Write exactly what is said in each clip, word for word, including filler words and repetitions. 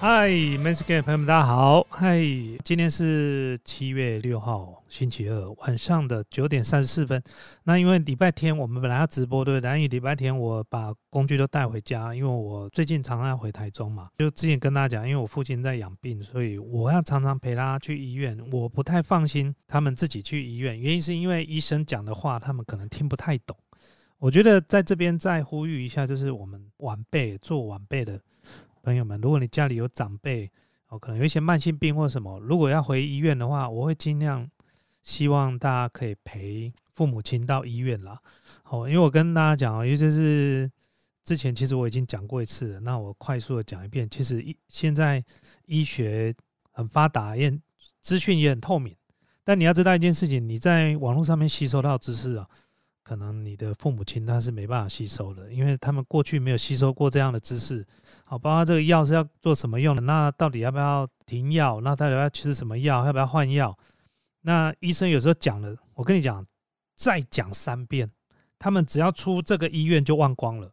嗨 Menscape 朋友们大家好，嗨，今天是七月六号星期二晚上的九点三十四分。那因为礼拜天我们本来要直播，对不对？但因为礼拜天我把工具都带回家，因为我最近常常回台中嘛，就之前跟大家讲，因为我父亲在养病，所以我要常常陪他去医院，我不太放心他们自己去医院，原因是因为医生讲的话他们可能听不太懂。我觉得在这边再呼吁一下，就是我们晚辈做晚辈的朋友们，如果你家里有长辈、哦、可能有一些慢性病或什么，如果要回医院的话，我会尽量希望大家可以陪父母亲到医院啦、哦、因为我跟大家讲，因为这是之前其实我已经讲过一次了，那我快速的讲一遍。其实现在医学很发达，也资讯也很透明，但你要知道一件事情，你在网络上面吸收到知识啊，可能你的父母亲他是没办法吸收的，因为他们过去没有吸收过这样的知识。好，包括这个药是要做什么用的，那到底要不要停药，那到底要吃什么药，要不要换药，那医生有时候讲了，我跟你讲再讲三遍，他们只要出这个医院就忘光了，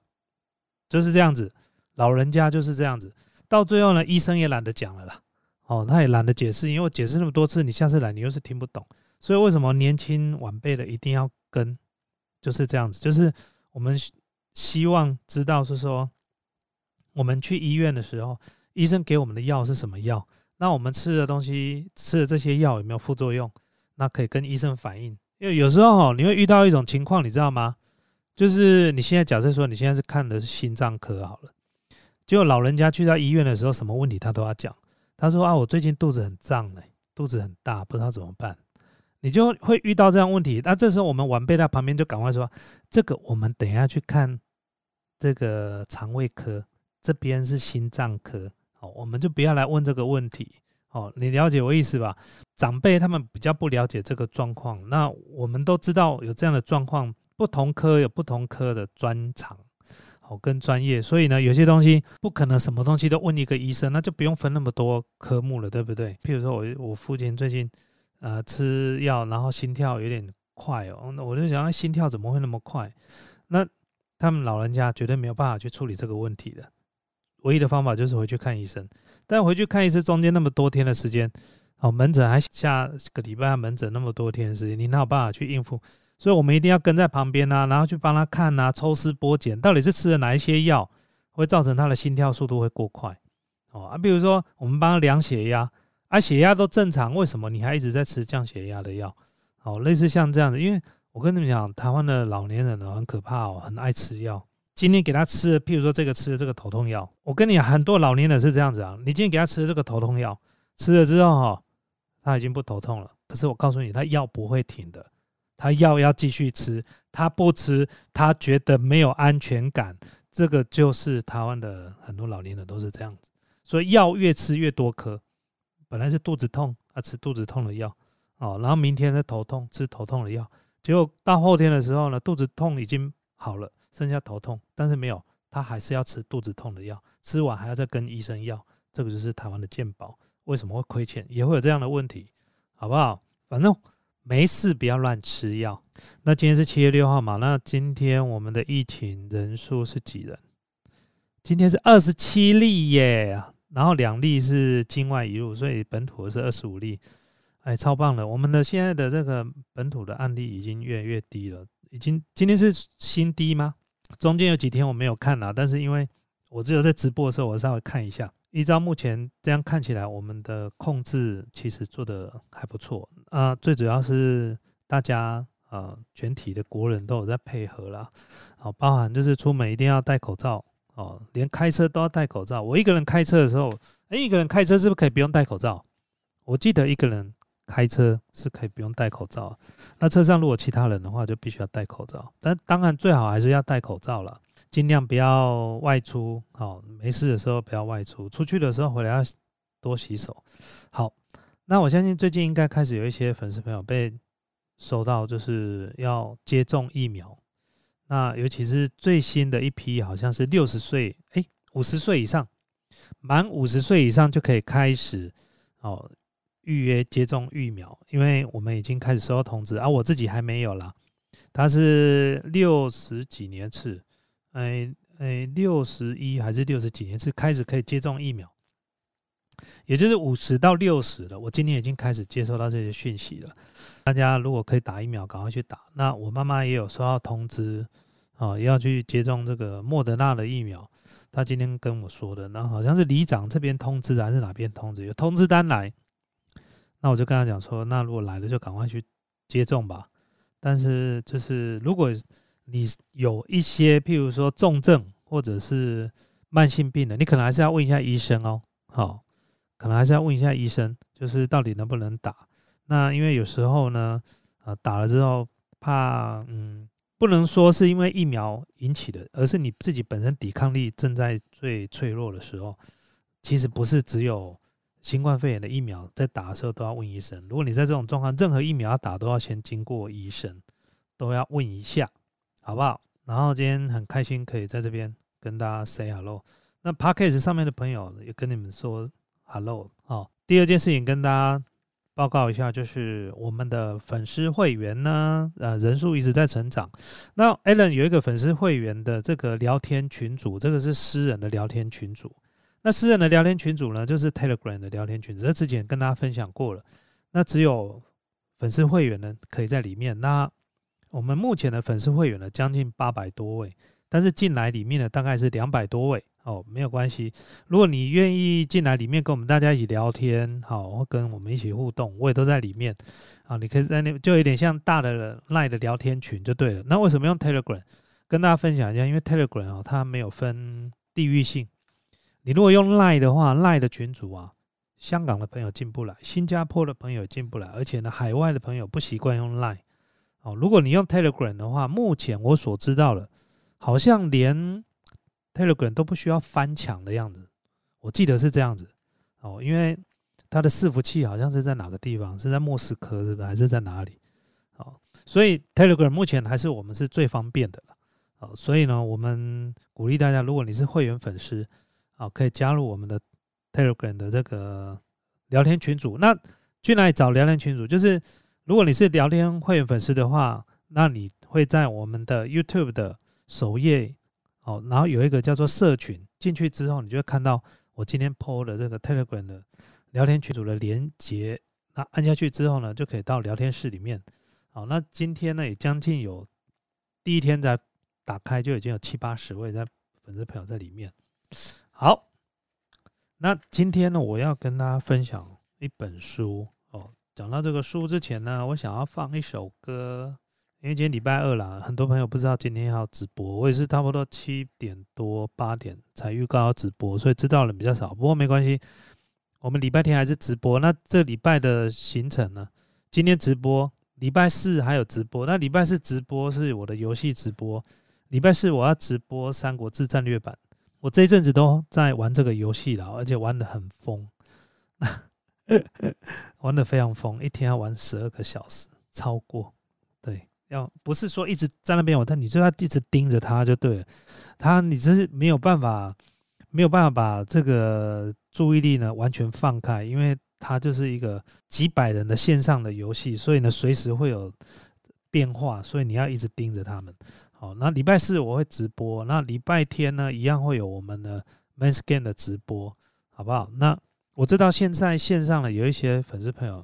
就是这样子，老人家就是这样子，到最后呢医生也懒得讲了啦、哦、他也懒得解释，因为我解释那么多次，你下次来你又是听不懂。所以为什么年轻晚辈的一定要跟，就是这样子，就是我们希望知道是说，我们去医院的时候医生给我们的药是什么药，那我们吃的东西吃的这些药有没有副作用，那可以跟医生反映。因为有时候、哦、你会遇到一种情况，你知道吗？就是你现在假设说你现在是看的是心脏科好了，结果老人家去到医院的时候什么问题他都要讲，他说啊我最近肚子很胀、欸、肚子很大不知道怎么办，你就会遇到这样问题。那、啊、这时候我们晚辈在旁边就赶快说，这个我们等一下去看这个肠胃科，这边是心脏科、哦、我们就不要来问这个问题、哦、你了解我意思吧？长辈他们比较不了解这个状况，那我们都知道有这样的状况，不同科有不同科的专长、哦、跟专业，所以呢有些东西不可能什么东西都问一个医生，那就不用分那么多科目了，对不对？譬如说 我, 我父亲最近呃，吃药然后心跳有点快、哦、我就想心跳怎么会那么快，那他们老人家绝对没有办法去处理这个问题的，唯一的方法就是回去看医生。但回去看医生中间那么多天的时间、哦、门诊还下个礼拜门诊那么多天的时间，你哪有办法去应付？所以我们一定要跟在旁边啊，然后去帮他看啊，抽丝剥茧到底是吃了哪一些药会造成他的心跳速度会过快、哦啊、比如说我们帮他量血压啊，血压都正常，为什么你还一直在吃降血压的药？好，类似像这样子，因为我跟你们讲，台湾的老年人很可怕哦，很爱吃药。今天给他吃的，譬如说这个吃的这个头痛药，我跟你讲，很多老年人是这样子啊。你今天给他吃的这个头痛药，吃了之后哈、哦，他已经不头痛了。可是我告诉你，他药不会停的，他药要继续吃，他不吃，他觉得没有安全感。这个就是台湾的很多老年人都是这样子，所以药越吃越多颗。本来是肚子痛，他、啊、吃肚子痛的药、哦、然后明天是头痛，吃头痛的药，结果到后天的时候呢，肚子痛已经好了，剩下头痛，但是没有，他还是要吃肚子痛的药，吃完还要再跟医生要。这个就是台湾的健保为什么会亏欠，也会有这样的问题，好不好？反正没事不要乱吃药。那今天是七月六号嘛，那今天我们的疫情人数是几人？今天是二十七例耶，然后两例是境外移入，所以本土是二十五例，哎，超棒了！我们的现在的这个本土的案例已经越来越低了，已经今天是新低吗？中间有几天我没有看啦、啊，但是因为我只有在直播的时候我稍微看一下，依照目前这样看起来，我们的控制其实做得还不错啊、呃，最主要是大家呃全体的国人都有在配合啦，好、哦，包含就是出门一定要戴口罩。哦、连开车都要戴口罩。我一个人开车的时候，哎，一个人开车是不是可以不用戴口罩？我记得一个人开车是可以不用戴口罩，那车上如果其他人的话就必须要戴口罩，但当然最好还是要戴口罩了，尽量不要外出、哦、没事的时候不要外出，出去的时候回来要多洗手。好，那我相信最近应该开始有一些粉丝朋友被收到就是要接种疫苗，那尤其是最新的一批好像是六十岁，哎，五十岁以上，满五十岁以上就可以开始、哦、预约接种疫苗，因为我们已经开始收到通知啊，我自己还没有啦，他是六十几年次，哎哎，六十一还是六十几年次开始可以接种疫苗。也就是五十到六十了。我今天已经开始接收到这些讯息了。大家如果可以打疫苗，赶快去打。那我妈妈也有收到通知，哦，也要去接种这个莫德纳的疫苗。她今天跟我说的，那好像是里长这边通知还是哪边通知，有通知单来。那我就跟她讲说，那如果来了就赶快去接种吧。但是就是如果你有一些，譬如说重症或者是慢性病的，你可能还是要问一下医生哦。好、哦，可能还是要问一下医生，就是到底能不能打。那因为有时候呢，呃、打了之后怕，嗯，不能说是因为疫苗引起的，而是你自己本身抵抗力正在最脆弱的时候。其实不是只有新冠肺炎的疫苗，在打的时候都要问医生。如果你在这种状况，任何疫苗要打都要先经过医生，都要问一下，好不好？然后今天很开心可以在这边跟大家 say hello。那 podcast 上面的朋友也跟你们说 hello、哦、第二件事情跟大家报告一下，就是我们的粉丝会员呢，呃、人数一直在成长。那 Alan 有一个粉丝会员的这个聊天群组，这个是私人的聊天群组。那私人的聊天群组呢，就是 Telegram 的聊天群组，这之前跟大家分享过了。那只有粉丝会员呢可以在里面。那我们目前的粉丝会员呢将近八百多位，但是进来里面的大概是两百多位。哦，没有关系。如果你愿意进来里面跟我们大家一起聊天，好，或跟我们一起互动，我也都在里面。啊，你可以在那，就有点像大的 LINE 的聊天群就对了。那为什么用 Telegram？ 跟大家分享一下，因为 Telegram、哦、它没有分地域性。你如果用 LINE 的话 ，LINE 的群组啊，香港的朋友进不来，新加坡的朋友进不来，而且呢，海外的朋友不习惯用 LINE。哦，如果你用 Telegram 的话，目前我所知道的，好像连Telegram 都不需要翻墙的样子，我记得是这样子哦，因为它的伺服器好像是在哪个地方，是在莫斯科是不是，还是在哪里？哦，所以 Telegram 目前还是我们是最方便的了。哦，所以呢，我们鼓励大家，如果你是会员粉丝，哦，可以加入我们的 Telegram 的这个聊天群组。那去哪里找聊天群组？就是如果你是聊天会员粉丝的话，那你会在我们的 YouTube 的首页。哦，然后有一个叫做社群，进去之后你就会看到我今天 po 的这个 Telegram 的聊天群组的连结，那按下去之后呢，就可以到聊天室里面。好，那今天呢也将近有，第一天才打开就已经有七八十位在粉丝朋友在里面。好，那今天呢我要跟大家分享一本书哦。讲到这个书之前呢，我想要放一首歌。因为今天礼拜二啦，很多朋友不知道今天要直播，我也是差不多七点多八点才预告要直播，所以知道人比较少。不过没关系，我们礼拜天还是直播。那这礼拜的行程呢？今天直播，礼拜四还有直播。那礼拜四直播是我的游戏直播，礼拜四我要直播《三国志战略版》。我这一阵子都在玩这个游戏了，而且玩得很疯，玩得非常疯，一天要玩十二个小时，超过对。要不是说一直在那边，我但你就要一直盯着他就对了，他你只是没有办法，没有办法把这个注意力呢完全放开，因为他就是一个几百人的线上的游戏，所以呢随时会有变化，所以你要一直盯着他们。好，那礼拜四我会直播，那礼拜天呢一样会有我们的 Menscape 的直播，好不好？那我知道现在线上的有一些粉丝朋友。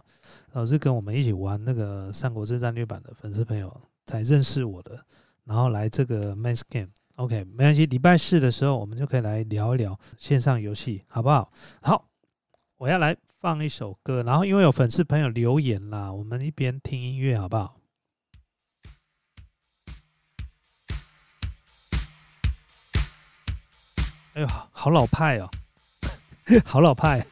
老是跟我们一起玩那个《三国志战略版》的粉丝朋友才认识我的，然后来这个 Menscape。OK， 没关系，礼拜四的时候我们就可以来聊一聊线上游戏，好不好？好，我要来放一首歌，然后因为有粉丝朋友留言啦，我们一边听音乐，好不好？哎呦，好老派哦，好老派。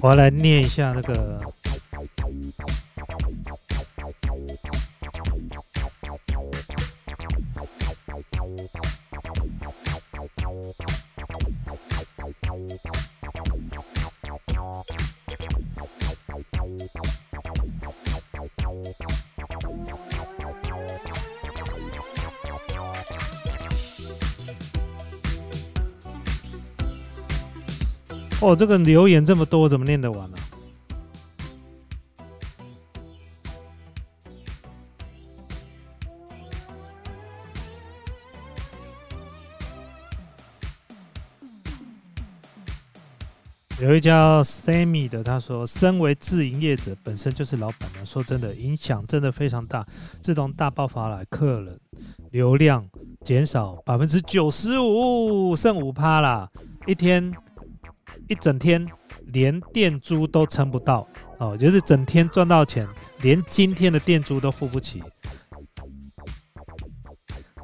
我要来念一下那个哦，这个留言这么多，怎么念得完呢、啊？有一叫 Sammy 的，他说：“身为自营业者，本身就是老板了。说真的，影响真的非常大。自从大爆发来，客人流量减少百分之九十五，剩五趴啦，一天。”一整天连店租都撑不到哦，就是整天赚到钱，连今天的店租都付不起，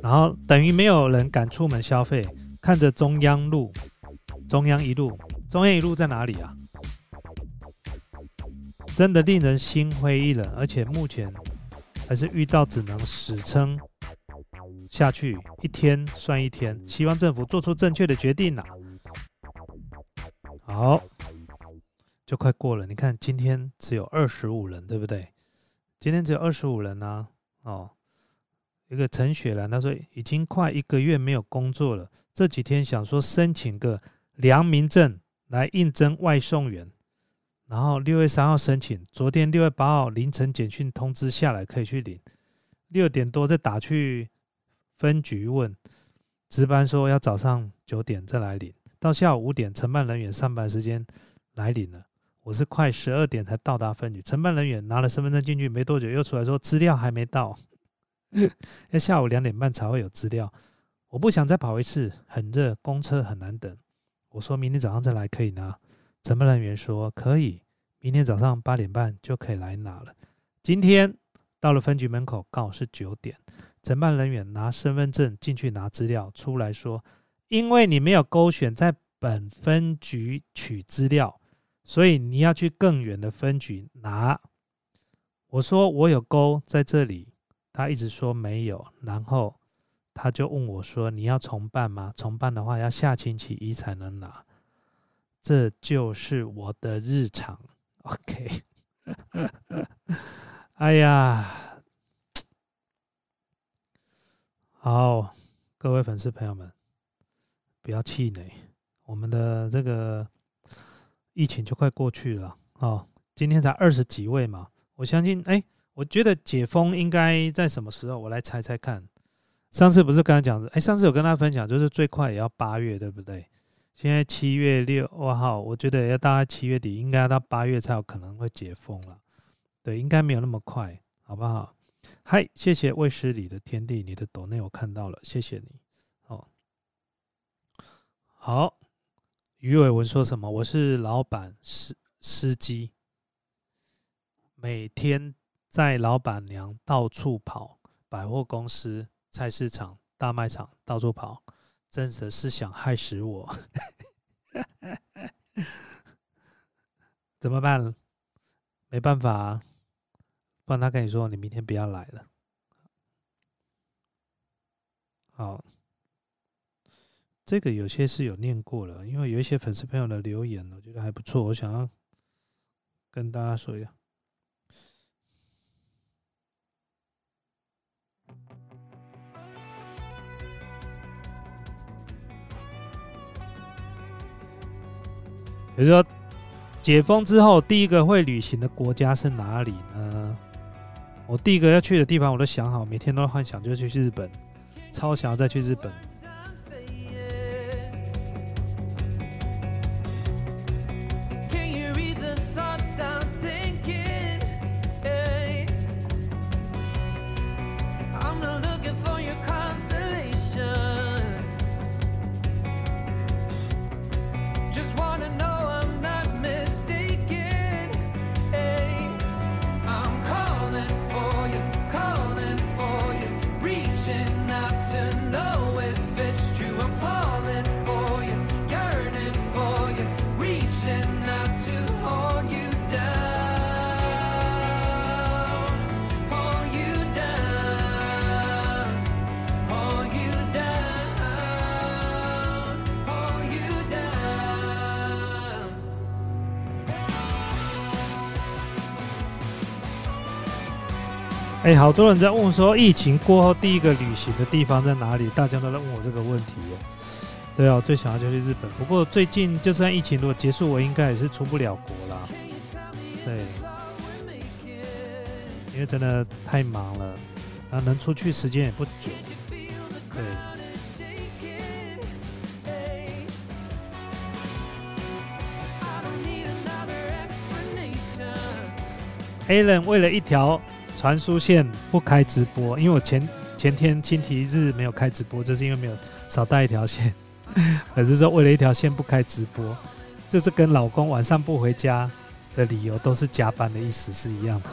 然后等于没有人敢出门消费，看着中央路、中央一路、中央一路在哪里啊？真的令人心灰意冷，而且目前还是遇到只能死撑下去，一天算一天，希望政府做出正确的决定啊。好，就快过了。你看，今天只有二十五人，对不对？今天只有二十五人啊！哦，一个陈雪兰她说，已经快一个月没有工作了，这几天想说申请个良民证来应征外送员，然后六月三号申请，昨天六月八号凌晨简讯通知下来可以去领，六点多再打去分局问，值班说要早上九点再来领。到下午五点，承办人员上班时间来临了。我是快十二点才到达分局，承办人员拿了身份证进去没多久，又出来说资料还没到，要下午两点半才会有资料。我不想再跑一次，很热，公车很难等。我说明天早上再来可以拿，承办人员说可以，明天早上八点半就可以来拿了。今天到了分局门口，刚好是九点，承办人员拿身份证进去拿资料，出来说。因为你没有勾选在本分局取资料，所以你要去更远的分局拿。我说我有勾在这里，他一直说没有，然后他就问我说你要重办吗？重办的话要下星期一才能拿。这就是我的日常 OK 哎呀，好，各位粉丝朋友们，不要气馁，我们的这个疫情就快过去了哦。今天才二十几位嘛，我相信，哎，我觉得解封应该在什么时候？我来猜猜看。上次不是跟他讲，哎，上次有跟他分享，就是最快也要八月，对不对？现在七月六号，我觉得要大概七月底，应该要到八月才有可能会解封了。对，应该没有那么快，好不好？嗨，谢谢卫斯理的天地，你的抖内我看到了，谢谢你。好，鱼尾文说什么？我是老板司司机，每天在老板娘到处跑，百货公司、菜市场、大卖场到处跑，真的是想害死我。怎么办？没办法、啊，不然他跟你说你明天不要来了。好。这个有些是有念过了，因为有一些粉丝朋友的留言我觉得还不错，我想要跟大家说一下。比如说解封之后第一个会旅行的国家是哪里呢？我第一个要去的地方我都想好，每天都幻想就去日本，超想要再去日本。哎，好多人在问说疫情过后第一个旅行的地方在哪里，大家都在问我这个问题。对啊，我最想要就去日本。不过最近就算疫情如果结束，我应该也是出不了国啦。对，因为真的太忙了，然后能出去时间也不久。对。Alan 为了一条传输线不开直播，因为我前前天星期日没有开直播，就是因为没有少带一条线。可是说为了一条线不开直播，这是跟老公晚上不回家的理由都是加班的意思是一样的。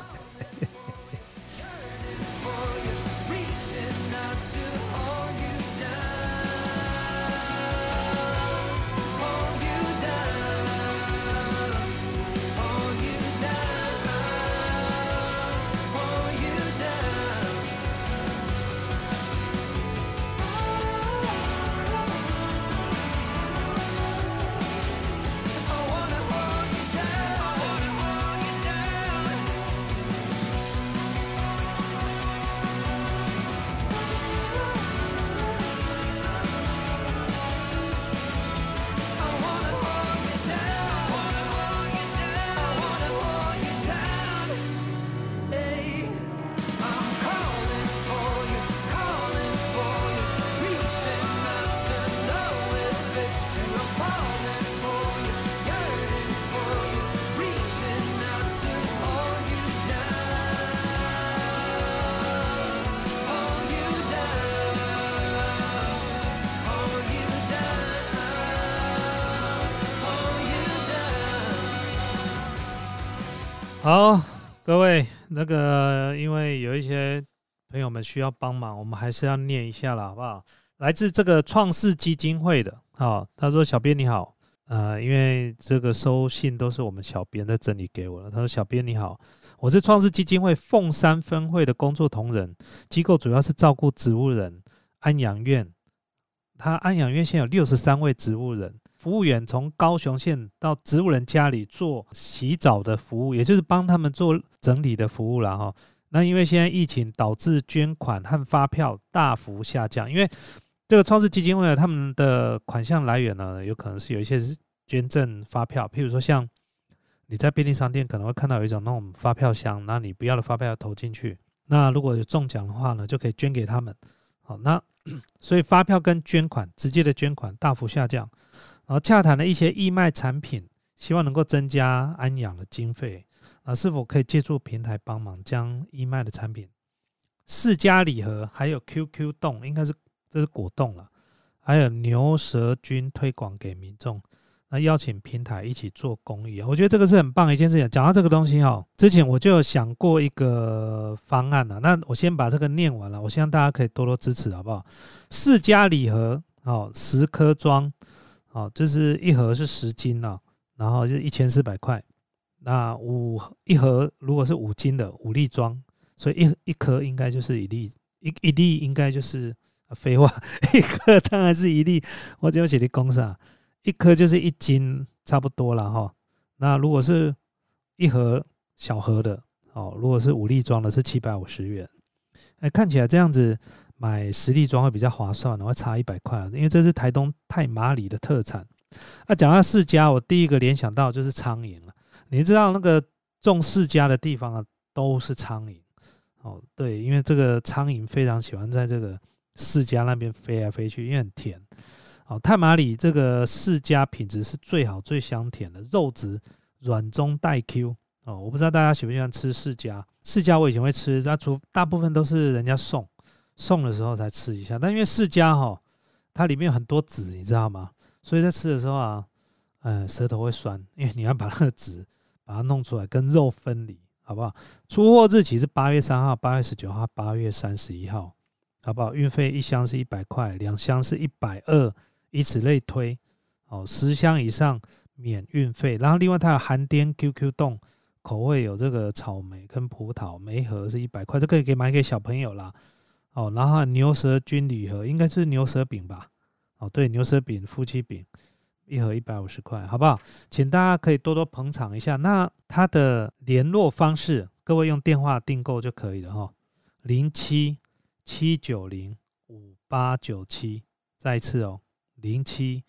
好，各位，那个因为有一些朋友们需要帮忙，我们还是要念一下啦，好不好？来自这个创世基金会的，好、哦，他说：“小编你好，呃，因为这个收信都是我们小编在整理给我了。他说：小编你好，我是创世基金会凤山分会的工作同仁，机构主要是照顾植物人，安养院，他安养院现有六十三位植物人。”服务员从高雄县到植物人家里做洗澡的服务，也就是帮他们做整理的服务啦、哦、那因为现在疫情导致捐款和发票大幅下降，因为这个创世基金会他们的款项来源呢，有可能是有一些捐赠发票，譬如说像你在便利商店可能会看到有一种那种发票箱，那你不要的发票投进去，那如果有中奖的话呢，就可以捐给他们。好，那所以发票跟捐款直接的捐款大幅下降，然后洽谈了一些义卖产品，希望能够增加安养的经费。啊，是否可以借助平台帮忙将义卖的产品释迦礼盒，还有 Q Q 冻，应该是这是果冻了，还有牛舌菌推广给民众。那邀请平台一起做公益，我觉得这个是很棒的一件事情。讲到这个东西哦，之前我就有想过一个方案了，那我先把这个念完了，我希望大家可以多多支持，好不好？释迦礼盒哦，十颗装。哦，就是一盒是十斤啊，然后就是一千四百块。那五一盒如果是五斤的五粒装，所以一一颗应该就是一粒，一一粒应该就是、啊、废话，一颗当然是一粒。我只有写的公式啊，一颗就是一斤差不多了哈、哦。那如果是一盒小盒的哦，如果是五粒装的是七百五十元。哎，看起来这样子。买十粒装会比较划算，会差一百块，因为这是台东太麻里的特产。啊，讲到释迦，我第一个联想到就是苍蝇了。你知道那个种释迦的地方啊，都是苍蝇。哦，对，因为这个苍蝇非常喜欢在这个释迦那边飞来飞去，因为很甜。哦，太麻里这个释迦品质是最好、最香甜的，肉质软中带 Q。哦，我不知道大家喜不喜欢吃释迦，释迦我以前会吃，但大部分都是人家送。送的时候才吃一下，但因为释迦哈，它里面有很多籽，你知道吗？所以在吃的时候啊，呃，舌头会酸，因为你要把那个籽把它弄出来，跟肉分离，好不好？出货日期是八月三号、八月十九号、八月三十一号，好不好？运费一箱是一百块，两箱是一百二，以此类推，哦，十箱以上免运费。然后另外它有寒滇 Q Q 冻，口味有这个草莓跟葡萄，每一盒是一百块，这个也可以买给小朋友啦。哦，然后牛舌菌礼盒应该是牛舌饼吧？哦，对，牛舌饼、夫妻饼，一盒一百五十块，好不好？请大家可以多多捧场一下。那它的联络方式，各位用电话订购就可以了哈、哦。零七七九零五八九七，再一次哦，零七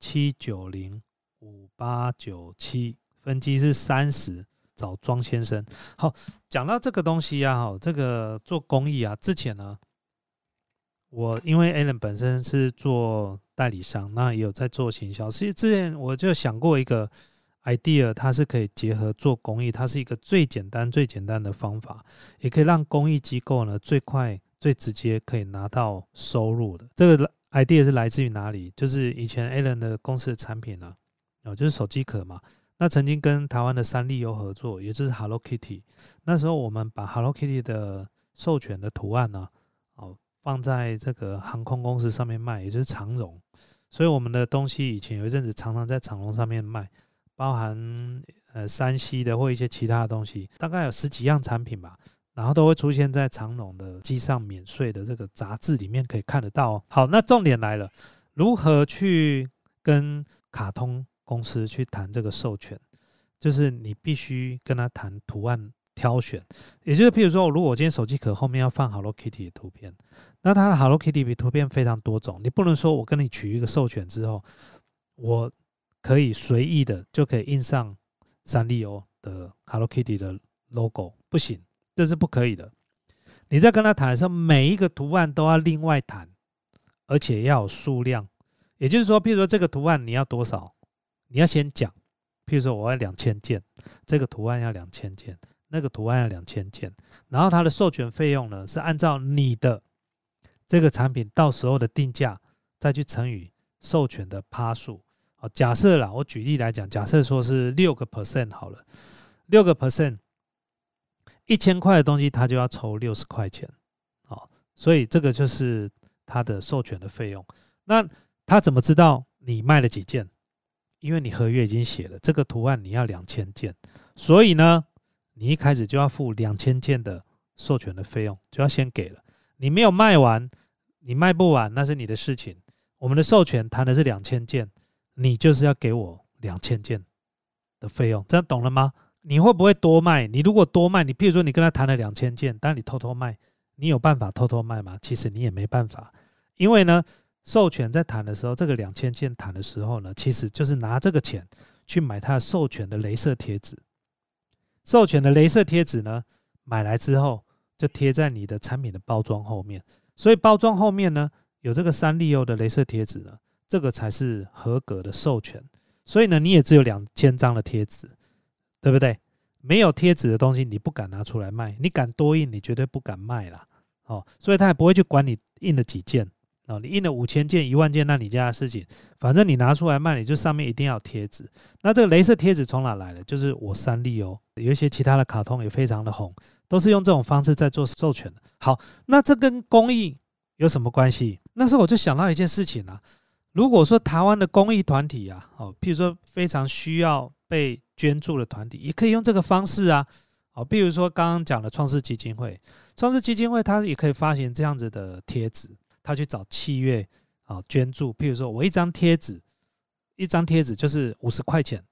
七九零五八九七，分机是三十，找庄先生。好，讲到这个东西啊，哈，这个做公益啊，之前呢，我因为 Alan 本身是做代理商，那也有在做行销，其实之前我就想过一个 idea， 它是可以结合做公益，它是一个最简单最简单的方法，也可以让公益机构呢最快最直接可以拿到收入的。这个 idea 是来自于哪里？就是以前 Alan 的公司的产品呢、啊哦，就是手机壳嘛。那曾经跟台湾的三丽鸥合作，也就是 Hello Kitty。那时候我们把 Hello Kitty 的授权的图案呢、啊哦，放在这个航空公司上面卖，也就是长荣。所以我们的东西以前有一阵子常常在长荣上面卖。包含呃山西的或一些其他的东西，大概有十几样产品吧，然后都会出现在长荣的机上免税的这个杂志里面可以看得到、哦。好，那重点来了，如何去跟卡通公司去谈这个授权？就是你必须跟他谈图案挑选，也就是譬如说，如果我今天手机壳后面要放 Hello Kitty 的图片，那它的 Hello Kitty 图片非常多种，你不能说我跟你取一个授权之后，我可以随意的就可以印上三丽鸥的 Hello Kitty 的 logo， 不行，这是不可以的。你在跟他谈的时候，每一个图案都要另外谈，而且要有数量。也就是说，譬如说这个图案你要多少，你要先讲。譬如说我要两千件，这个图案要两千件，那个图案要两千件。然后它的授权费用呢，是按照你的这个产品到时候的定价，再去乘以授权的趴数。假设啦，我举例来讲，假设说是六个 percent 好了，六个 percent， 一千块的东西，他就要抽六十块钱，哦，所以这个就是他的授权的费用。那他怎么知道你卖了几件？因为你合约已经写了，这个图案你要两千件，所以呢，你一开始就要付两千件的授权的费用，就要先给了。你没有卖完，你卖不完，那是你的事情。我们的授权谈的是两千件。你就是要给我两千件的费用，这样懂了吗？你会不会多卖？你如果多卖，你譬如说你跟他谈了两千件，但你偷偷卖，你有办法偷偷卖吗？其实你也没办法，因为呢，授权在谈的时候，这个两千件谈的时候呢，其实就是拿这个钱去买他的授权的雷射贴纸。授权的雷射贴纸呢，买来之后就贴在你的产品的包装后面，所以包装后面呢有这个三丽鸥的雷射贴纸呢。这个才是合格的授权，所以呢，你也只有两千张的贴纸，对不对？没有贴纸的东西，你不敢拿出来卖，你敢多印，你绝对不敢卖啦。哦，所以他也不会去管你印了几件，哦，你印了五千件、一万件，那你家的事情，反正你拿出来卖，你就上面一定要有贴纸。那这个雷射贴纸从哪来的？就是我三丽鸥，有一些其他的卡通也非常的红，都是用这种方式在做授权的。好，那这跟公益有什么关系？那时候我就想到一件事情啊。如果说台湾的公益团体啊，哦，譬如说非常需要被捐助的团体，也可以用这个方式啊，哦，譬如说刚刚讲的创世基金会，创世基金会它也可以发行这样子的贴纸，它去找企业啊，哦，捐助，譬如说我一张贴纸，一张贴纸就是五十块钱，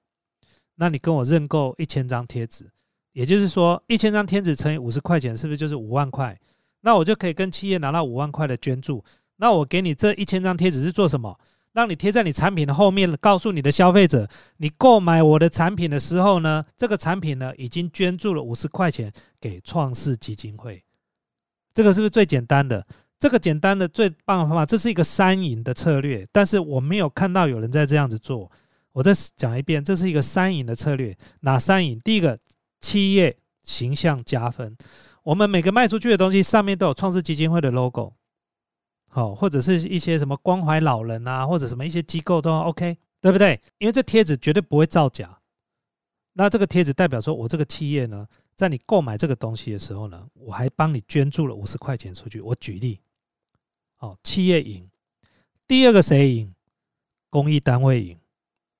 那你跟我认购一千张贴纸，也就是说一千张贴纸乘以五十块钱，是不是就是五万块？那我就可以跟企业拿到五万块的捐助。那我给你这一千张贴纸是做什么？让你贴在你产品的后面，告诉你的消费者，你购买我的产品的时候呢，这个产品呢已经捐助了五十块钱给创世基金会。这个是不是最简单的？这个简单的最棒的方法，这是一个三赢的策略。但是我没有看到有人在这样子做。我再讲一遍，这是一个三赢的策略。哪三赢？第一个，企业形象加分。我们每个卖出去的东西上面都有创世基金会的 logo。好，或者是一些什么关怀老人啊，或者什么一些机构都 OK， 对不对？因为这贴纸绝对不会造假。那这个贴纸代表说，我这个企业呢，在你购买这个东西的时候呢，我还帮你捐助了五十块钱出去。我举例，哦，企业赢。第二个谁赢？公益单位赢。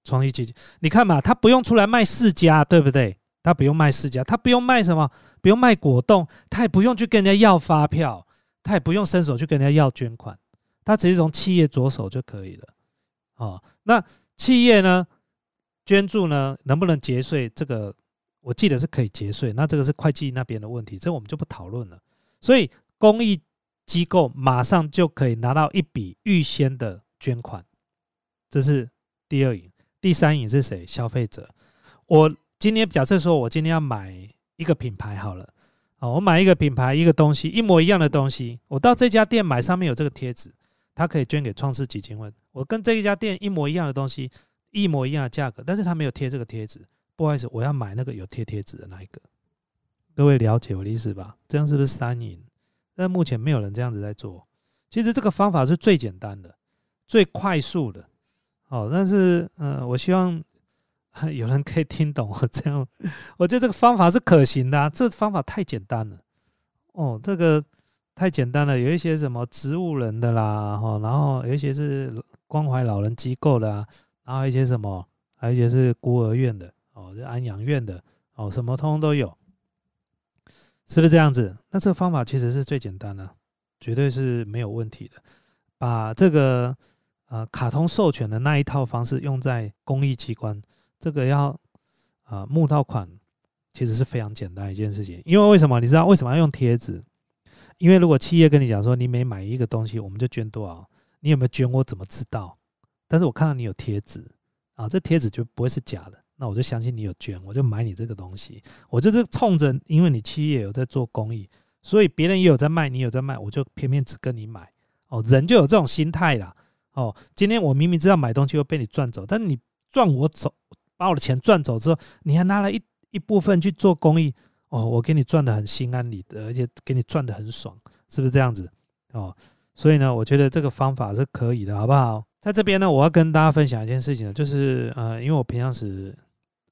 创意基金，你看嘛，他不用出来卖世家，对不对？他不用卖世家，他不用卖什么，不用卖果冻，他也不用去跟人家要发票。他也不用伸手去跟人家要捐款，他只是从企业着手就可以了。哦，那企业呢，捐助呢，能不能节税？这个我记得是可以节税，那这个是会计那边的问题，这我们就不讨论了。所以公益机构马上就可以拿到一笔预先的捐款，这是第二赢。第三赢是谁？消费者。我今天假设说我今天要买一个品牌好了，我买一个品牌一个东西一模一样的东西，我到这家店买，上面有这个贴纸，他可以捐给创世基金会。我跟这一家店一模一样的东西，一模一样的价格，但是他没有贴这个贴纸，不好意思，我要买那个有贴贴纸的那一个。各位了解我的意思吧？这样是不是三赢？但目前没有人这样子在做。其实这个方法是最简单的、最快速的。哦，但是呃，我希望有人可以听懂我这样。我觉得这个方法是可行的啊，这方法太简单了。哦，这个太简单了，有一些什么植物人的啦，哦，然后有一些是关怀老人机构的啊，然后一些什么，还有一些是孤儿院的，哦，就安养院的，哦，什么通通都有。是不是这样子？那这个方法其实是最简单的，绝对是没有问题的。把这个呃卡通授权的那一套方式用在公益机关，这个要呃募到款，其实是非常简单一件事情。因为为什么？你知道为什么要用贴纸？因为如果企业跟你讲说，你每买一个东西我们就捐多少，你有没有捐我怎么知道？但是我看到你有贴纸啊，这贴纸就不会是假的。那我就相信你有捐，我就买你这个东西。我就是冲着，因为你企业有在做公益，所以别人也有在卖，你有在卖，我就偏偏只跟你买。哦，人就有这种心态啦。哦，今天我明明知道买东西会被你赚走，但是你赚我走，把我的钱赚走之后，你还拿了 一, 一部分去做公益。哦，我给你赚得很心安理得，而且给你赚得很爽，是不是这样子？哦，所以呢，我觉得这个方法是可以的，好不好？在这边呢，我要跟大家分享一件事情呢，就是呃，因为我平常时。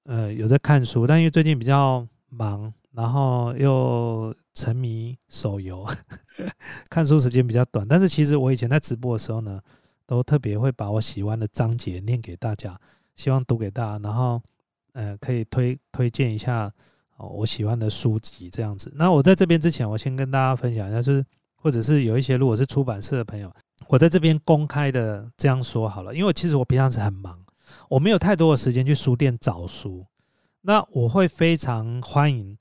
呃，有在看书，但因为最近比较忙，然后又沉迷手游，呵呵看书时间比较短。但是其实我以前在直播的时候呢，都特别会把我喜欢的章节念给大家，希望读给大家，然后呃，可以推推荐一下、哦、我喜欢的书籍这样子。那我在这边之前，我先跟大家分享一下，就是或者是有一些如果是出版社的朋友，我在这边公开的这样说好了，因为其实我平常是很忙。我没有太多的时间去书店找书，那我会非常欢迎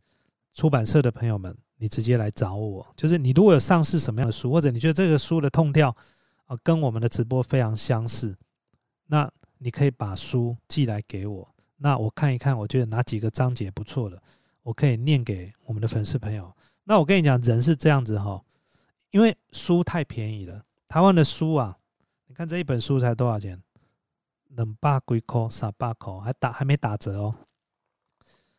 出版社的朋友们，你直接来找我。就是你如果有上市什么样的书，或者你觉得这个书的痛调、呃、跟我们的直播非常相似，那你可以把书寄来给我，那我看一看，我觉得哪几个章节不错的，我可以念给我们的粉丝朋友。那我跟你讲，人是这样子哈，因为书太便宜了，台湾的书啊，你看这一本书才多少钱？两百几块、三百块，还打还没打折哦。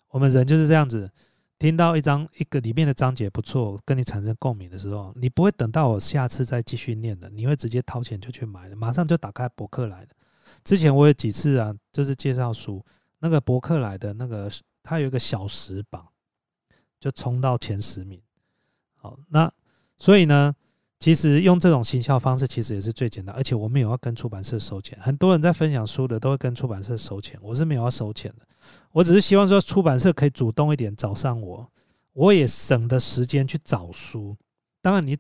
我们人就是这样子，听到一张一个里面的章节不错，跟你产生共鸣的时候，你不会等到我下次再继续念的，你会直接掏钱就去买了，马上就打开博客来了。之前我有几次啊，就是介绍书，那个博客来的那个，它有一个小时榜，就冲到前十名。好，那所以呢？其实用这种行销方式其实也是最简单，而且我没有要跟出版社收钱。很多人在分享书的都会跟出版社收钱，我是没有要收钱的，我只是希望说出版社可以主动一点找上我，我也省得时间去找书。当然你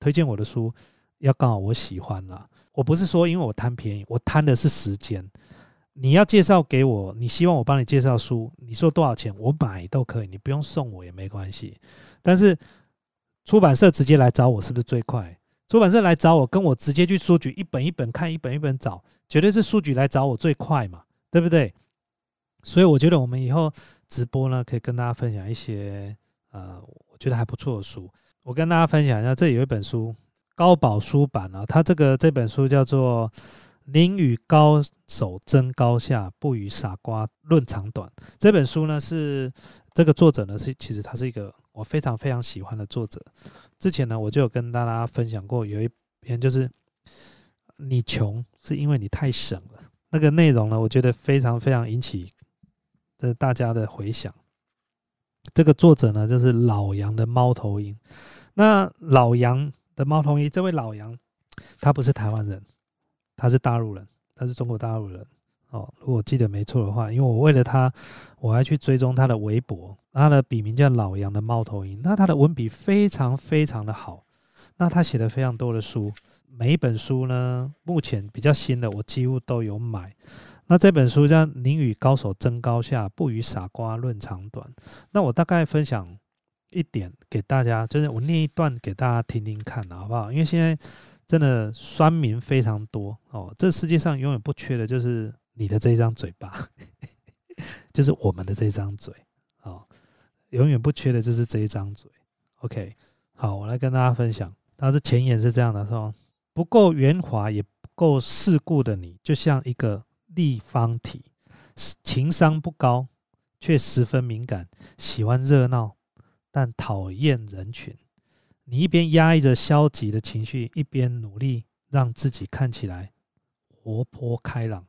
推荐我的书要刚好我喜欢啦，我不是说因为我贪便宜，我贪的是时间。你要介绍给我，你希望我帮你介绍书，你说多少钱我买都可以，你不用送我也没关系。但是出版社直接来找我是不是最快？出版社来找我跟我直接去书局一本一本看，一本一本找，绝对是书局来找我最快嘛，对不对？所以我觉得我们以后直播呢，可以跟大家分享一些呃，我觉得还不错的书。我跟大家分享一下，这有一本书，高宝书版啊，它这个这本书叫做《宁与高手争高下，不与傻瓜论长短》。这本书呢是这个作者呢是其实他是一个。我非常非常喜欢的作者，之前呢我就有跟大家分享过，有一篇就是你穷是因为你太省了，那个内容呢我觉得非常非常引起大家的回响。这个作者呢就是老杨的猫头鹰。那老杨的猫头鹰，这位老杨他不是台湾人，他是大陆人，他是中国大陆人哦，如果我记得没错的话，因为我为了他，我还去追踪他的微博，他的笔名叫老杨的猫头鹰。那他的文笔非常非常的好，那他写了非常多的书，每一本书呢，目前比较新的我几乎都有买。那这本书叫《宁与高手争高下，不与傻瓜论长短》。那我大概分享一点给大家，就是我念一段给大家听听看，好不好？因为现在真的酸民非常多哦。这世界上永远不缺的就是你的这一张嘴巴，就是我们的这一张嘴哦，永远不缺的就是这一张嘴。OK， 好，我来跟大家分享，它的前言是这样的说：不够圆滑也不够世故的你，就像一个立方体，情商不高，却十分敏感，喜欢热闹，但讨厌人群。你一边压抑着消极的情绪，一边努力让自己看起来活泼开朗、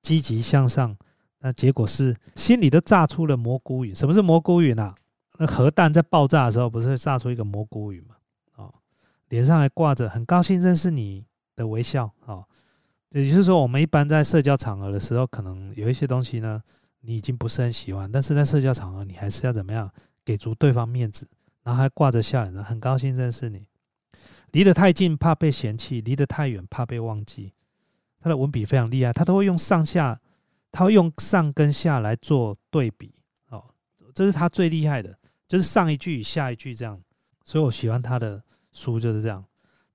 积极向上，那结果是心里都炸出了蘑菇云。什么是蘑菇云啊？那核弹在爆炸的时候不是会炸出一个蘑菇云吗？哦，脸上还挂着很高兴认识你的微笑。哦，也就是说我们一般在社交场合的时候，可能有一些东西呢你已经不是很喜欢，但是在社交场合你还是要怎么样给足对方面子，然后还挂着笑脸，很高兴认识你。离得太近怕被嫌弃，离得太远怕被忘记。他的文笔非常厉害，他都会用上下，他会用上跟下来做对比，哦，这是他最厉害的，就是上一句与下一句这样。所以我喜欢他的书就是这样，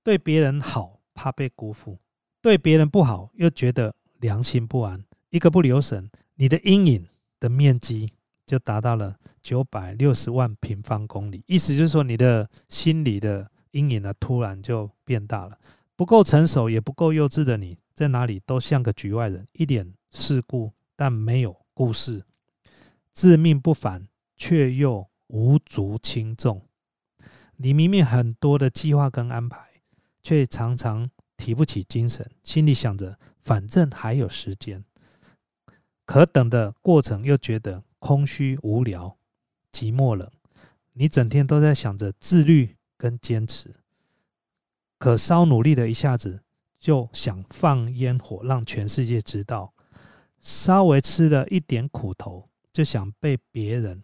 对别人好怕被辜负，对别人不好又觉得良心不安，一个不留神，你的阴影的面积就达到了九百六十万平方公里，意思就是说你的心理的阴影呢，突然就变大了。不够成熟也不够幼稚的你，在哪里都像个局外人，一脸世故但没有故事，自命不凡却又无足轻重。你明明很多的计划跟安排，却常常提不起精神，心里想着反正还有时间，可等的过程又觉得空虚无聊寂寞了。你整天都在想着自律跟坚持，可稍努力的一下子就想放烟火让全世界知道，稍微吃了一点苦头就想被别人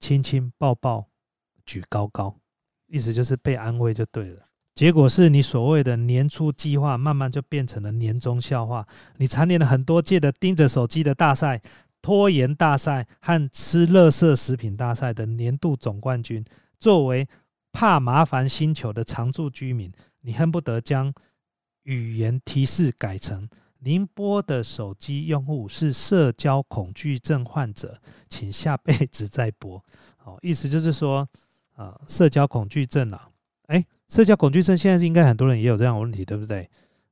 亲亲抱抱举高高，意思就是被安慰就对了。结果是你所谓的年初计划慢慢就变成了年终笑话，你蝉联了很多届的盯着手机的大赛、拖延大赛和吃垃圾食品大赛的年度总冠军。作为怕麻烦星球的常住居民，你恨不得将语言提示改成宁波的手机用户是社交恐惧症患者，请下辈子再拨。哦，意思就是说，呃、社交恐惧症啊，哎，社交恐惧症现在应该很多人也有这样的问题，对不对？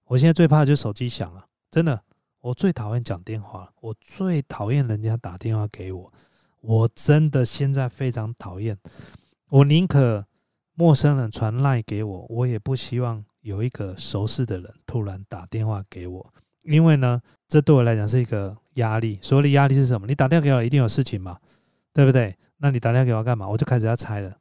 我现在最怕的就是手机响了，真的，我最讨厌讲电话，我最讨厌人家打电话给我，我真的现在非常讨厌。我宁可陌生人传 LINE 给我，我也不希望有一个熟识的人突然打电话给我，因为呢，这对我来讲是一个压力。所谓的压力是什么？你打电话给我一定有事情嘛，对不对？那你打电话给我干嘛？我就开始要猜了，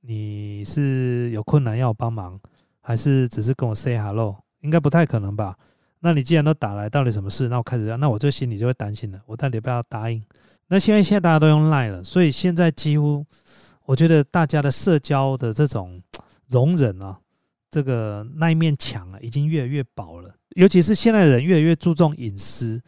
你是有困难要我帮忙，还是只是跟我 say hello？ 应该不太可能吧？那你既然都打来，到底什么事？那我开始要，那我就心里就会担心了，我到底要不要答应？那现在现在大家都用 LINE 了，所以现在几乎我觉得大家的社交的这种容忍啊，这个那一面墙啊，已经越来越薄了。尤其是现在的人越来越注重隐私，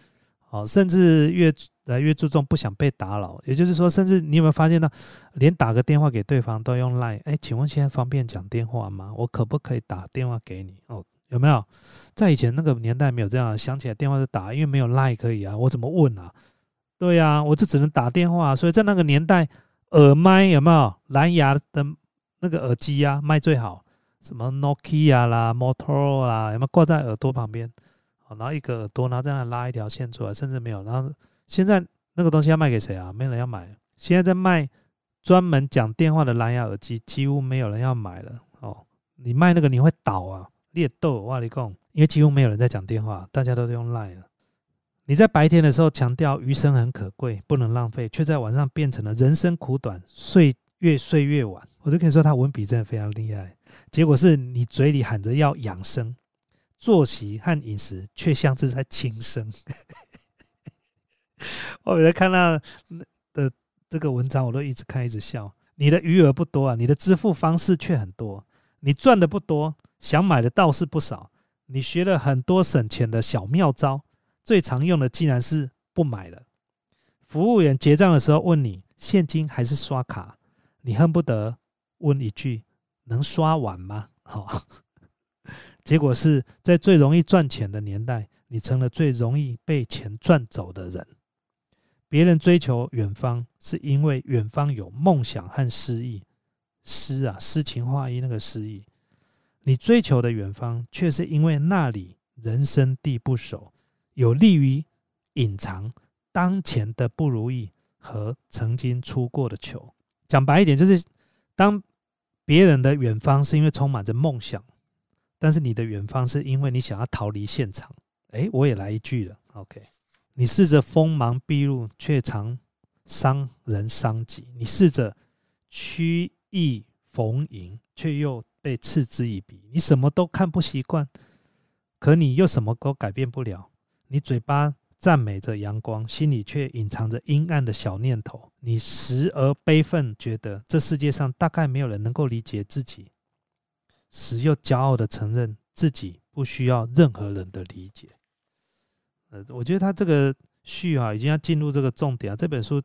哦，甚至越来越注重不想被打扰。也就是说，甚至你有没有发现到，连打个电话给对方都用 LINE？ 哎，请问现在方便讲电话吗？我可不可以打电话给你？哦。有没有在以前那个年代没有这样，想起来电话就打，因为没有 LINE 可以啊，我怎么问啊？对啊，我就只能打电话，所以在那个年代耳麦有没有蓝牙的那个耳机啊，麦最好，什么 Nokia 啦 Motorola 啦，有没有挂在耳朵旁边，然后一个耳朵然后这样拉一条线出来，甚至没有。然后现在那个东西要卖给谁啊？没人要买。现在在卖专门讲电话的蓝牙耳机几乎没有人要买了，哦，你卖那个你会倒啊，你也逗我跟你说，因为几乎没有人在讲电话，大家都用 LINE 了。你在白天的时候强调余生很可贵不能浪费，却在晚上变成了人生苦短睡越睡越晚。我就可以说他文笔真的非常厉害。结果是你嘴里喊着要养生，作息和饮食却像是在轻生。我每次看到的这个文章我都一直看一直笑。你的余额不多啊，你的支付方式却很多，你赚的不多，想买的倒是不少，你学了很多省钱的小妙招，最常用的竟然是不买了。服务员结账的时候问你现金还是刷卡，你恨不得问一句能刷完吗？哦，结果是在最容易赚钱的年代，你成了最容易被钱赚走的人。别人追求远方，是因为远方有梦想和诗意，诗啊，诗情画意那个诗意。你追求的远方，却是因为那里人生地不熟，有利于隐藏当前的不如意和曾经出过的糗。讲白一点，就是当别人的远方是因为充满着梦想，但是你的远方是因为你想要逃离现场。哎，我也来一句了 ，OK。你试着锋芒毕露，却常伤人伤己；你试着曲意逢迎，却又被嗤之以鼻。你什么都看不习惯，可你又什么都改变不了。你嘴巴赞美着阳光，心里却隐藏着阴暗的小念头。你时而悲愤，觉得这世界上大概没有人能够理解自己；时又骄傲地承认自己不需要任何人的理解。呃，我觉得他这个序啊，已经要进入这个重点啊。这本书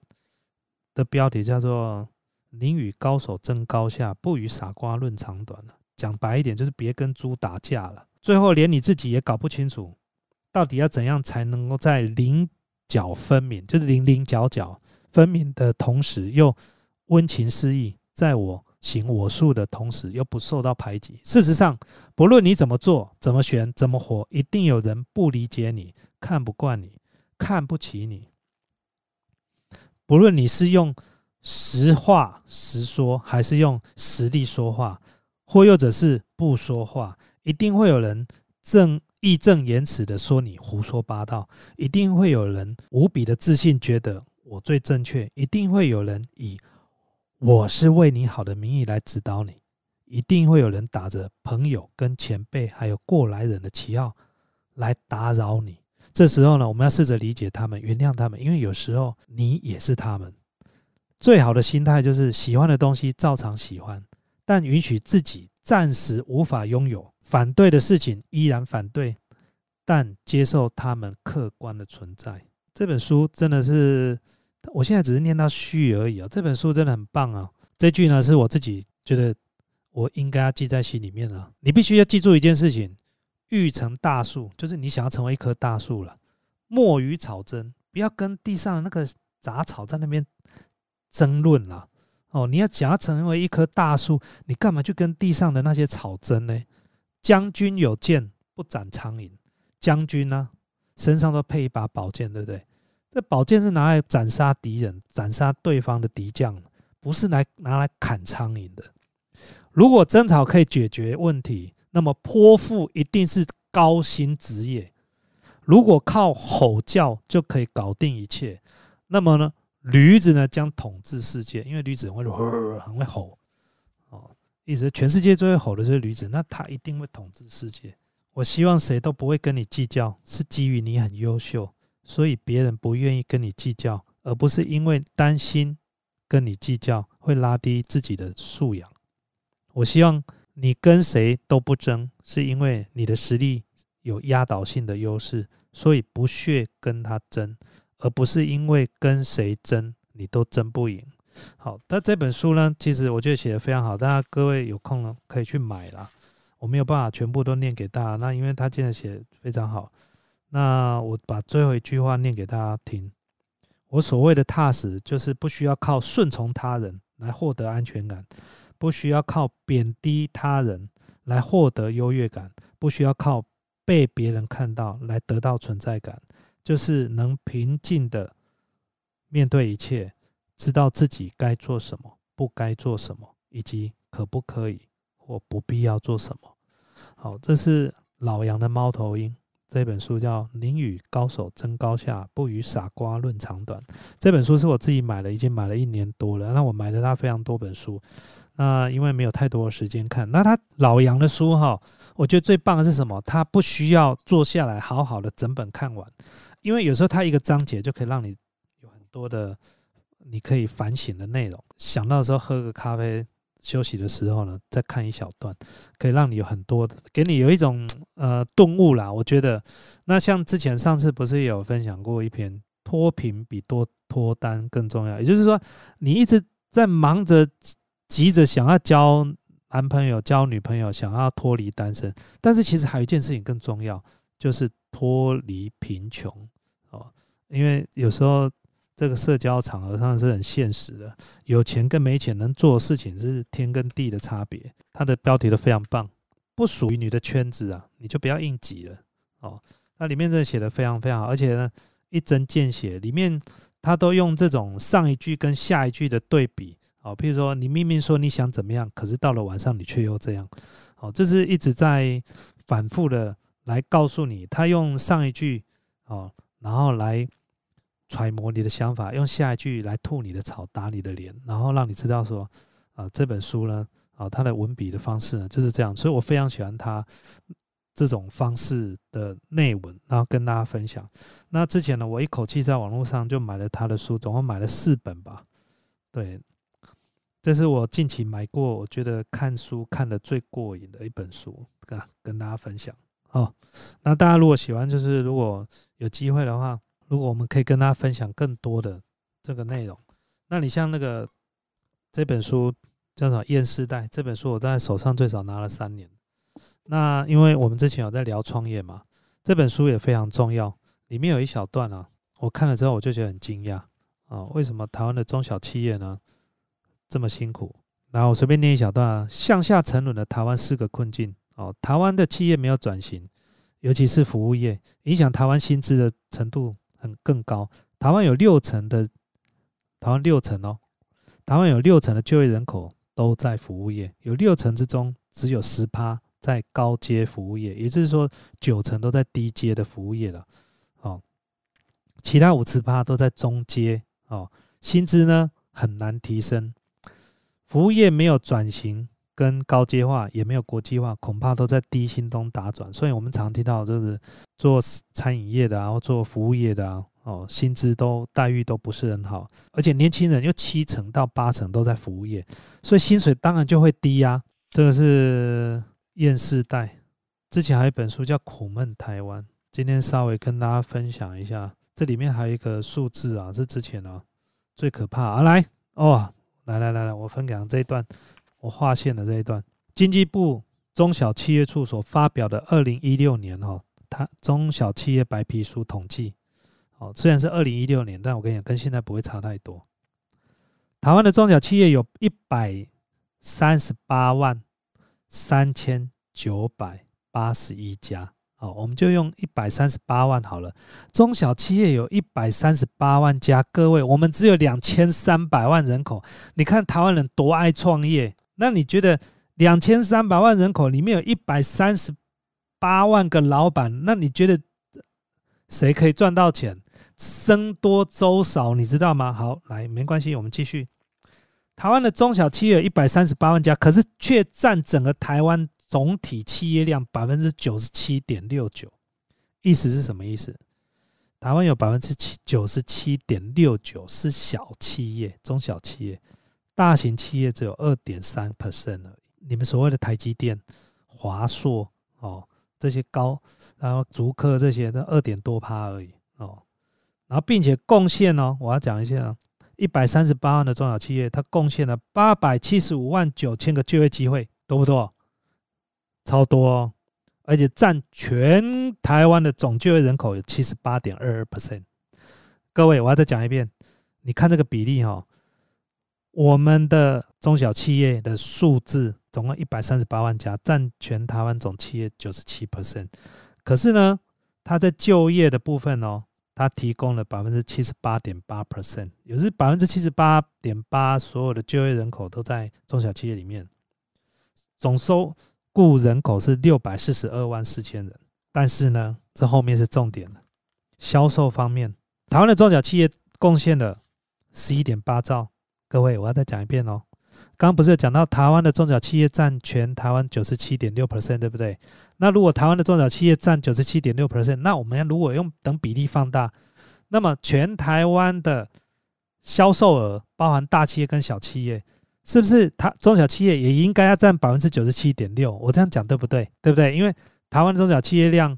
的标题叫做《宁与高手争高下，不与傻瓜论长短》了。讲白一点，就是别跟猪打架了。最后连你自己也搞不清楚，到底要怎样才能够在棱角分明，就是棱棱角角分明的同时，又温情四溢，在我行我素的同时，又不受到排挤。事实上，不论你怎么做、怎么选、怎么活，一定有人不理解你。看不惯你，看不起你。不论你是用实话实说，还是用实力说话，或又者是不说话，一定会有人正义正言辞的说你胡说八道，一定会有人无比的自信觉得我最正确，一定会有人以我是为你好的名义来指导你，一定会有人打着朋友跟前辈还有过来人的旗号来打扰你。这时候呢，我们要试着理解他们，原谅他们，因为有时候你也是他们。最好的心态就是喜欢的东西照常喜欢，但允许自己暂时无法拥有；反对的事情依然反对，但接受他们客观的存在。这本书真的是，我现在只是念到序而已啊、哦。这本书真的很棒啊！这句呢是我自己觉得我应该要记在心里面了。你必须要记住一件事情。欲成大树，就是你想要成为一棵大树了。莫与草争，不要跟地上的那个杂草在那边争论啦。哦，你要想要成为一棵大树，你干嘛去跟地上的那些草争呢？将军有剑，不斩苍蝇。将军呢、啊，身上都配一把宝剑，对不对？这宝剑是拿来斩杀敌人、斩杀对方的敌将，不是来拿来砍苍蝇的。如果争吵可以解决问题，那么泼妇一定是高薪职业。如果靠吼叫就可以搞定一切，那么呢，驴子呢将统治世界，因为驴子很会吼，很会吼、哦、意思是全世界最会吼的就是驴子，那他一定会统治世界。我希望谁都不会跟你计较，是基于你很优秀，所以别人不愿意跟你计较，而不是因为担心跟你计较会拉低自己的素养。我希望你跟谁都不争，是因为你的实力有压倒性的优势，所以不屑跟他争，而不是因为跟谁争你都争不赢。好，那这本书呢，其实我觉得写得非常好，大家各位有空呢可以去买啦。我没有办法全部都念给大家，那因为他真的写得非常好，那我把最后一句话念给大家听。我所谓的踏实，就是不需要靠顺从他人来获得安全感，不需要靠贬低他人来获得优越感，不需要靠被别人看到来得到存在感，就是能平静的面对一切，知道自己该做什么，不该做什么，以及可不可以或不必要做什么。好，这是老杨的猫头鹰，这本书叫《宁与高手争高下，不与傻瓜论长短》。这本书是我自己买的，已经买了一年多了。那我买了它非常多本书，那因为没有太多的时间看。那他老杨的书哈，我觉得最棒的是什么？他不需要坐下来好好的整本看完，因为有时候他一个章节就可以让你有很多的你可以反省的内容。想到的时候喝个咖啡，休息的时候呢，再看一小段，可以让你有很多的，给你有一种呃顿悟啦。我觉得，那像之前上次不是也有分享过一篇，脱贫比多脱单更重要，也就是说，你一直在忙着急着想要交男朋友交女朋友，想要脱离单身，但是其实还有一件事情更重要，就是脱离贫穷、哦、因为有时候这个社交场合上是很现实的，有钱跟没钱能做的事情是天跟地的差别。他的标题都非常棒，不属于你的圈子啊，你就不要硬挤了、哦、那里面真的写的非常非常好，而且呢一针见血，里面他都用这种上一句跟下一句的对比、哦、譬如说你明明说你想怎么样，可是到了晚上你却又这样、哦、就是一直在反复的来告诉你，他用上一句、哦、然后来揣摩你的想法，用下一句来吐你的草，打你的脸，然后让你知道说、呃、这本书呢、呃、它的文笔的方式呢就是这样，所以我非常喜欢它这种方式的内文，然后跟大家分享。那之前呢，我一口气在网络上就买了他的书，总共买了四本吧，对，这是我近期买过我觉得看书看得最过瘾的一本书，跟大家分享、哦、那大家如果喜欢，就是如果有机会的话，如果我们可以跟大家分享更多的这个内容，那你像那个这本书叫什么《厌世代》，这本书我在手上最少拿了三年。那因为我们之前有在聊创业嘛，这本书也非常重要。里面有一小段啊，我看了之后我就觉得很惊讶、啊、为什么台湾的中小企业呢这么辛苦？然后我随便念一小段啊，向下沉沦的台湾四个困境、啊、台湾的企业没有转型，尤其是服务业，影响台湾薪资的程度。更高，台湾有六成的台湾六成哦，台湾有六成的就业人口都在服务业，有六成之中只有 百分之十 在高阶服务业，也就是说九成都在低阶的服务业了、哦、其他 百分之五十 都在中阶、哦、薪资呢很难提升，服务业没有转型跟高阶化，也没有国际化，恐怕都在低薪中打转。所以我们常听到就是做餐饮业的啊，或做服务业的啊，哦，薪资都待遇都不是很好，而且年轻人又七成到八成都在服务业，所以薪水当然就会低啊。这个是厌世代。之前还有一本书叫《苦闷台湾》，今天稍微跟大家分享一下。这里面还有一个数字啊，是之前啊最可怕啊，来哦，来来来来，我分享这一段。我划线的这一段，经济部中小企业处所发表的二零一六年、哦、它中小企业白皮书统计、哦、虽然是二零一六年，但我跟你讲跟现在不会差太多。台湾的中小企业有一百三十八万三千九百八十一家、哦、我们就用一百三十八万好了，中小企业有一百三十八万家，各位我们只有两千三百万人口，你看台湾人多爱创业。那你觉得两千三百万人口里面有一百三十八万个老板，那你觉得谁可以赚到钱？僧多粥少，你知道吗？好，来，没关系，我们继续。台湾的中小企业有一百三十八万家，可是却占整个台湾总体企业量 百分之九十七点六九。 意思是什么意思？台湾有 百分之九十七点六九 是小企业，中小企业，大型企业只有 百分之二点三 而已。你们所谓的台积电、华硕、哦、这些高，然后竹科这些都 百分之二点多 而已、哦、然后并且贡献哦，我要讲一下一百三十八万的中小企业，它贡献了八百七十五万九千个就业机会，多不多？超多哦，而且占全台湾的总就业人口有 百分之七十八点二二。 各位我要再讲一遍，你看这个比例哦，我们的中小企业的数字总共一百三十八万家，占全台湾总企业 百分之九十七。 可是呢，它在就业的部分哦，它提供了 百分之七十八点八， 也就是 百分之七十八点八 所有的就业人口都在中小企业里面，总收雇人口是六百四十二万四千人。但是呢，这后面是重点了，销售方面台湾的中小企业贡献了 十一点八兆。各位我要再讲一遍哦，刚刚不是有讲到台湾的中小企业占全台湾 百分之九十七点六， 对不对？那如果台湾的中小企业占 百分之九十七点六， 那我们如果用等比例放大，那么全台湾的销售额包含大企业跟小企业，是不是它中小企业也应该要占 百分之九十七点六？ 我这样讲对不对？对不对？因为台湾中小企业量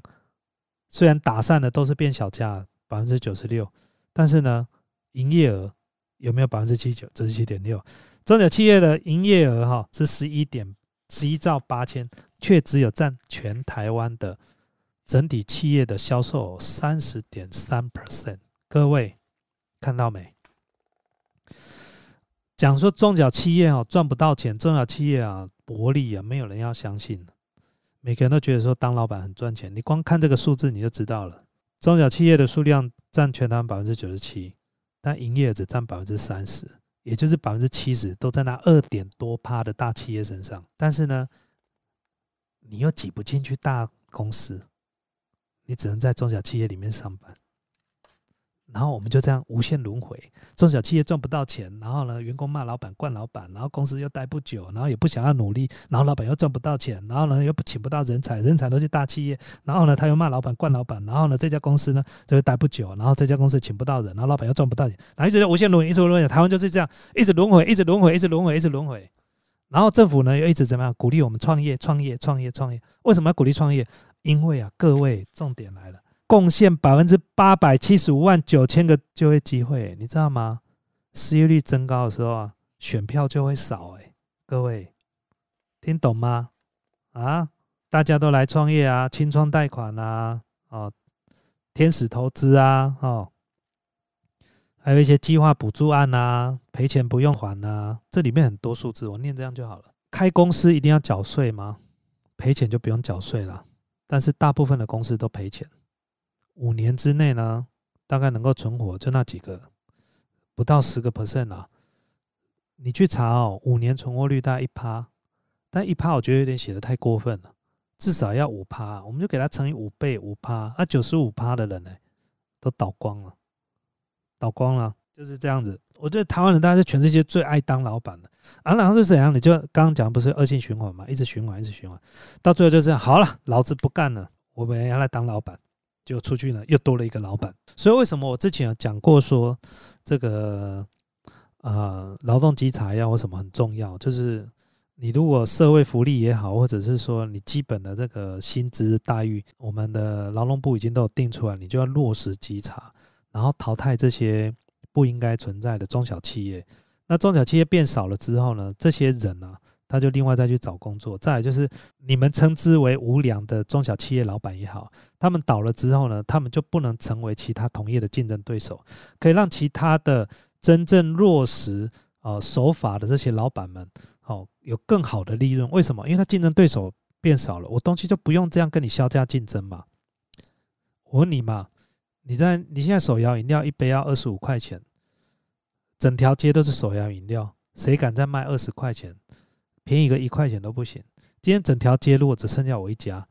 虽然打散了，都是变小价 百分之九十六， 但是呢营业额有没有 百分之七十九？ 这是 百分之七点六。 中小企业的营业额、哦、是 百分之十一点七兆八千，却只有占全台湾的整体企业的销售额 百分之三十点三。 各位看到没？讲说中小企业、哦、赚不到钱，中小企业啊薄利啊，没有人要相信，每个人都觉得说当老板很赚钱，你光看这个数字你就知道了。中小企业的数量占全台 百分之九十七， 但营业额只占 百分之三十， 也就是 百分之七十 都在那二点多趴的大企业身上。但是呢，你又挤不进去大公司，你只能在中小企业里面上班，然后我们就这样无限轮回。中小企业赚不到钱，然后呢，员工骂老板、惯老板，然后公司又待不久，然后也不想要努力，然后老板又赚不到钱，然后呢又请不到人才，人才都去大企业，然后呢他又骂老板、惯老板，然后呢这家公司呢就待不久，然后这家公司请不到人，然后老板又赚不到钱，然后一直无限轮回，一直轮回。台湾就是这样，一直轮回，一直轮回，一直轮回，一直轮回。然后政府呢又一直怎么样鼓励我们创业、创业、创业、创业？为什么要鼓励创业？因为啊，各位，重点来了。贡献百分之八百七十五万九千个就业机会，你知道吗？失业率增高的时候啊，选票就会少，哎，各位听懂吗？啊，大家都来创业啊，青创贷款啊，哦，天使投资啊，哦，还有一些计划补助案啊，赔钱不用还啊，这里面很多数字，我念这样就好了。开公司一定要缴税吗？赔钱就不用缴税了，但是大部分的公司都赔钱。五年之内呢，大概能够存活就那几个，不到 百分之十 啦。你去查哦，五年存活率大概 百分之一， 但 百分之一 我觉得有点写得太过分了，至少要 百分之五， 我们就给它乘以五倍 百分之五， 那 百分之九十五 的人呢都倒光了，倒光了，就是这样子。我觉得台湾人大概是全世界最爱当老板的啊，然后是怎样？你就刚刚讲不是恶性循环嘛，一直循环一直循环，到最后就是好了，老子不干了，我们要来当老板。就出去呢，又多了一个老板。所以为什么我之前有讲过说，这个呃劳动稽查要或什么很重要，就是你如果社会福利也好，或者是说你基本的这个薪资待遇，我们的劳动部已经都有定出来，你就要落实稽查，然后淘汰这些不应该存在的中小企业。那中小企业变少了之后呢，这些人啊，他就另外再去找工作。再来就是你们称之为无良的中小企业老板也好，他们倒了之后呢，他们就不能成为其他同业的竞争对手，可以让其他的真正落实、呃、守法的这些老板们、哦、有更好的利润。为什么？因为他竞争对手变少了，我东西就不用这样跟你削价竞争嘛。我问你嘛，你在你现在手摇饮料一杯要二十五块钱，整条街都是手摇饮料，谁敢再卖二十块钱？便宜个一块钱都不行。今天整条街如果只剩下我一家，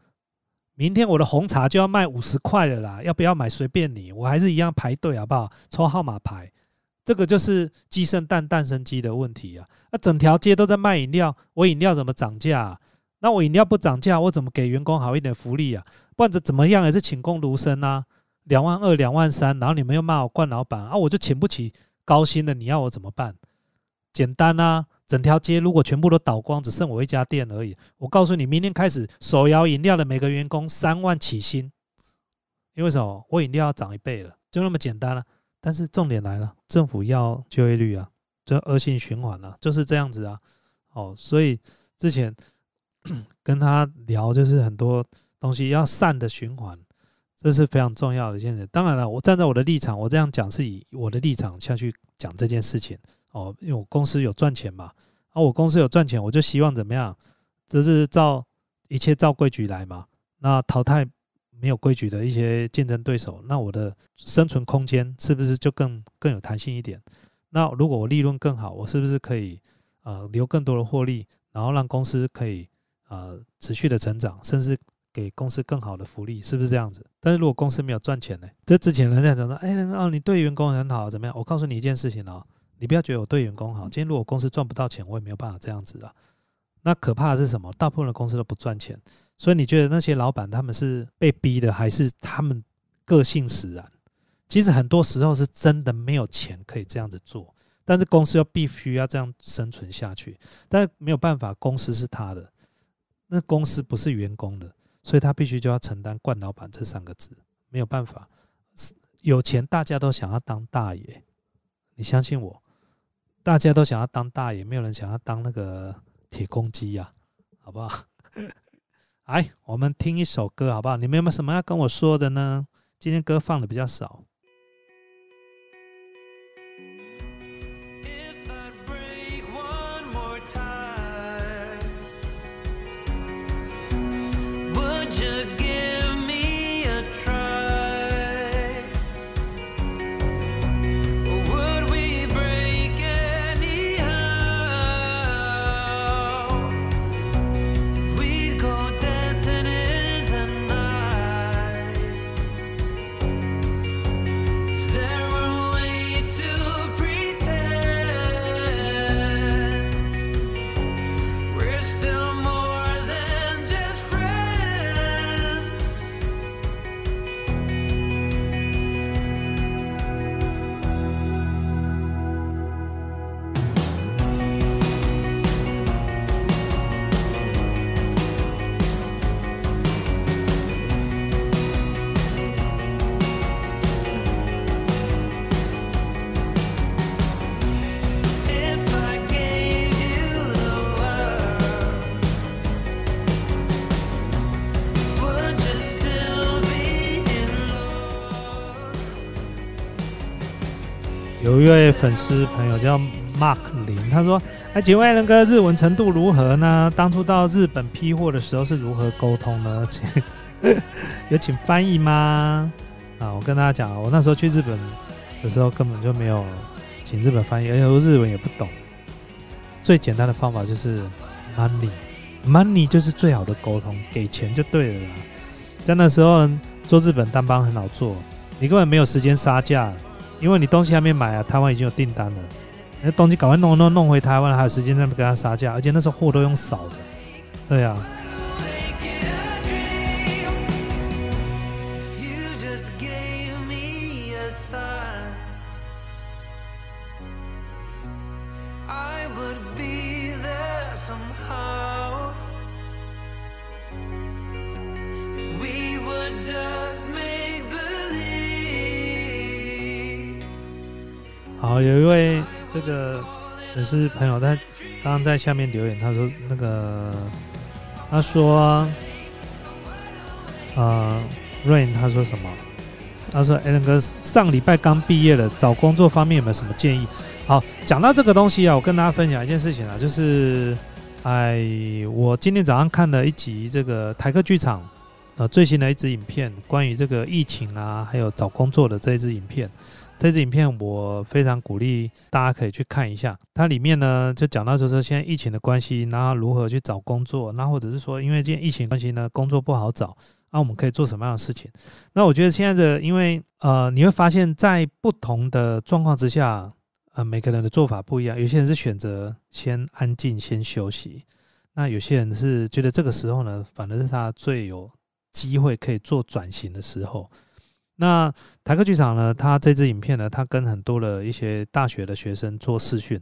明天我的红茶就要卖五十块了啦，要不要买随便你，我还是一样排队好不好？抽号码牌，这个就是鸡生蛋蛋生鸡的问题啊！那整条街都在卖饮料，我饮料怎么涨价啊？那我饮料不涨价，我怎么给员工好一点福利啊？不然怎么样也是请工读生啊，两万二、两万三，然后你们又骂我惯老板啊，我就请不起高薪的，你要我怎么办？简单啊！整条街如果全部都倒光，只剩我一家店而已，我告诉你，明天开始手摇饮料的每个员工三万起薪，因为什么？我饮料要涨一倍了，就那么简单了、啊。但是重点来了，政府要就业率啊，这恶性循环啊，就是这样子啊。哦，所以之前跟他聊，就是很多东西要善的循环，这是非常重要的一件事。当然了，我站在我的立场，我这样讲是以我的立场下去讲这件事情。哦，因为我公司有赚钱嘛，啊，我公司有赚钱，我就希望怎么样，这是照一切照规矩来嘛。那淘汰没有规矩的一些竞争对手，那我的生存空间是不是就更更有弹性一点？那如果我利润更好，我是不是可以呃留更多的获利，然后让公司可以呃持续的成长，甚至给公司更好的福利，是不是这样子？但是如果公司没有赚钱呢？这之前人家讲说，哎，哦，你对员工很好，怎么样？我告诉你一件事情哦。你不要觉得我对员工好，今天如果公司赚不到钱，我也没有办法这样子啊。那可怕的是什么？大部分的公司都不赚钱，所以你觉得那些老板他们是被逼的，还是他们个性使然？其实很多时候是真的没有钱可以这样子做，但是公司又必须要这样生存下去，但是没有办法，公司是他的，那公司不是员工的，所以他必须就要承担"惯老板"这三个字，没有办法。有钱大家都想要当大爷，你相信我。大家都想要当大爷，没有人想要当那个铁公鸡啊，好不好？来，我们听一首歌，好不好？你们有没有什么要跟我说的呢？今天歌放的比较少。有一位粉丝朋友叫 Mark 林，他说：“哎，请问艾伦哥日文程度如何呢？当初到日本批货的时候是如何沟通呢？有请翻译吗？”啊，我跟大家讲，我那时候去日本的时候根本就没有请日本翻译，而且我日文也不懂。最简单的方法就是 money，money money 就是最好的沟通，给钱就对了啦。在那时候做日本单帮很好做，你根本没有时间杀价。因为你东西还没买啊，台湾已经有订单了，那东西赶快弄弄弄回台湾，还有时间在那边跟他杀价，而且那时候货都用扫的，对啊。好，有一位这个也是朋友在刚刚在下面留言，他说那个他说呃 Rain 他说什么？他说 Alan 哥上礼拜刚毕业了，找工作方面有没有什么建议？好，讲到这个东西啊，我跟大家分享一件事情啊，就是哎，我今天早上看了一集这个台客剧场呃最新的一支影片，关于这个疫情啊，还有找工作的这一支影片。这支影片我非常鼓励大家可以去看一下，它里面呢就讲到就是现在疫情的关系，然后如何去找工作，那或者是说因为现在疫情的关系呢，工作不好找，那、啊、我们可以做什么样的事情？那我觉得现在的因为呃你会发现在不同的状况之下，呃每个人的做法不一样，有些人是选择先安静先休息，那有些人是觉得这个时候呢反而是他最有机会可以做转型的时候。那台客剧场呢，他这支影片呢，他跟很多的一些大学的学生做视讯，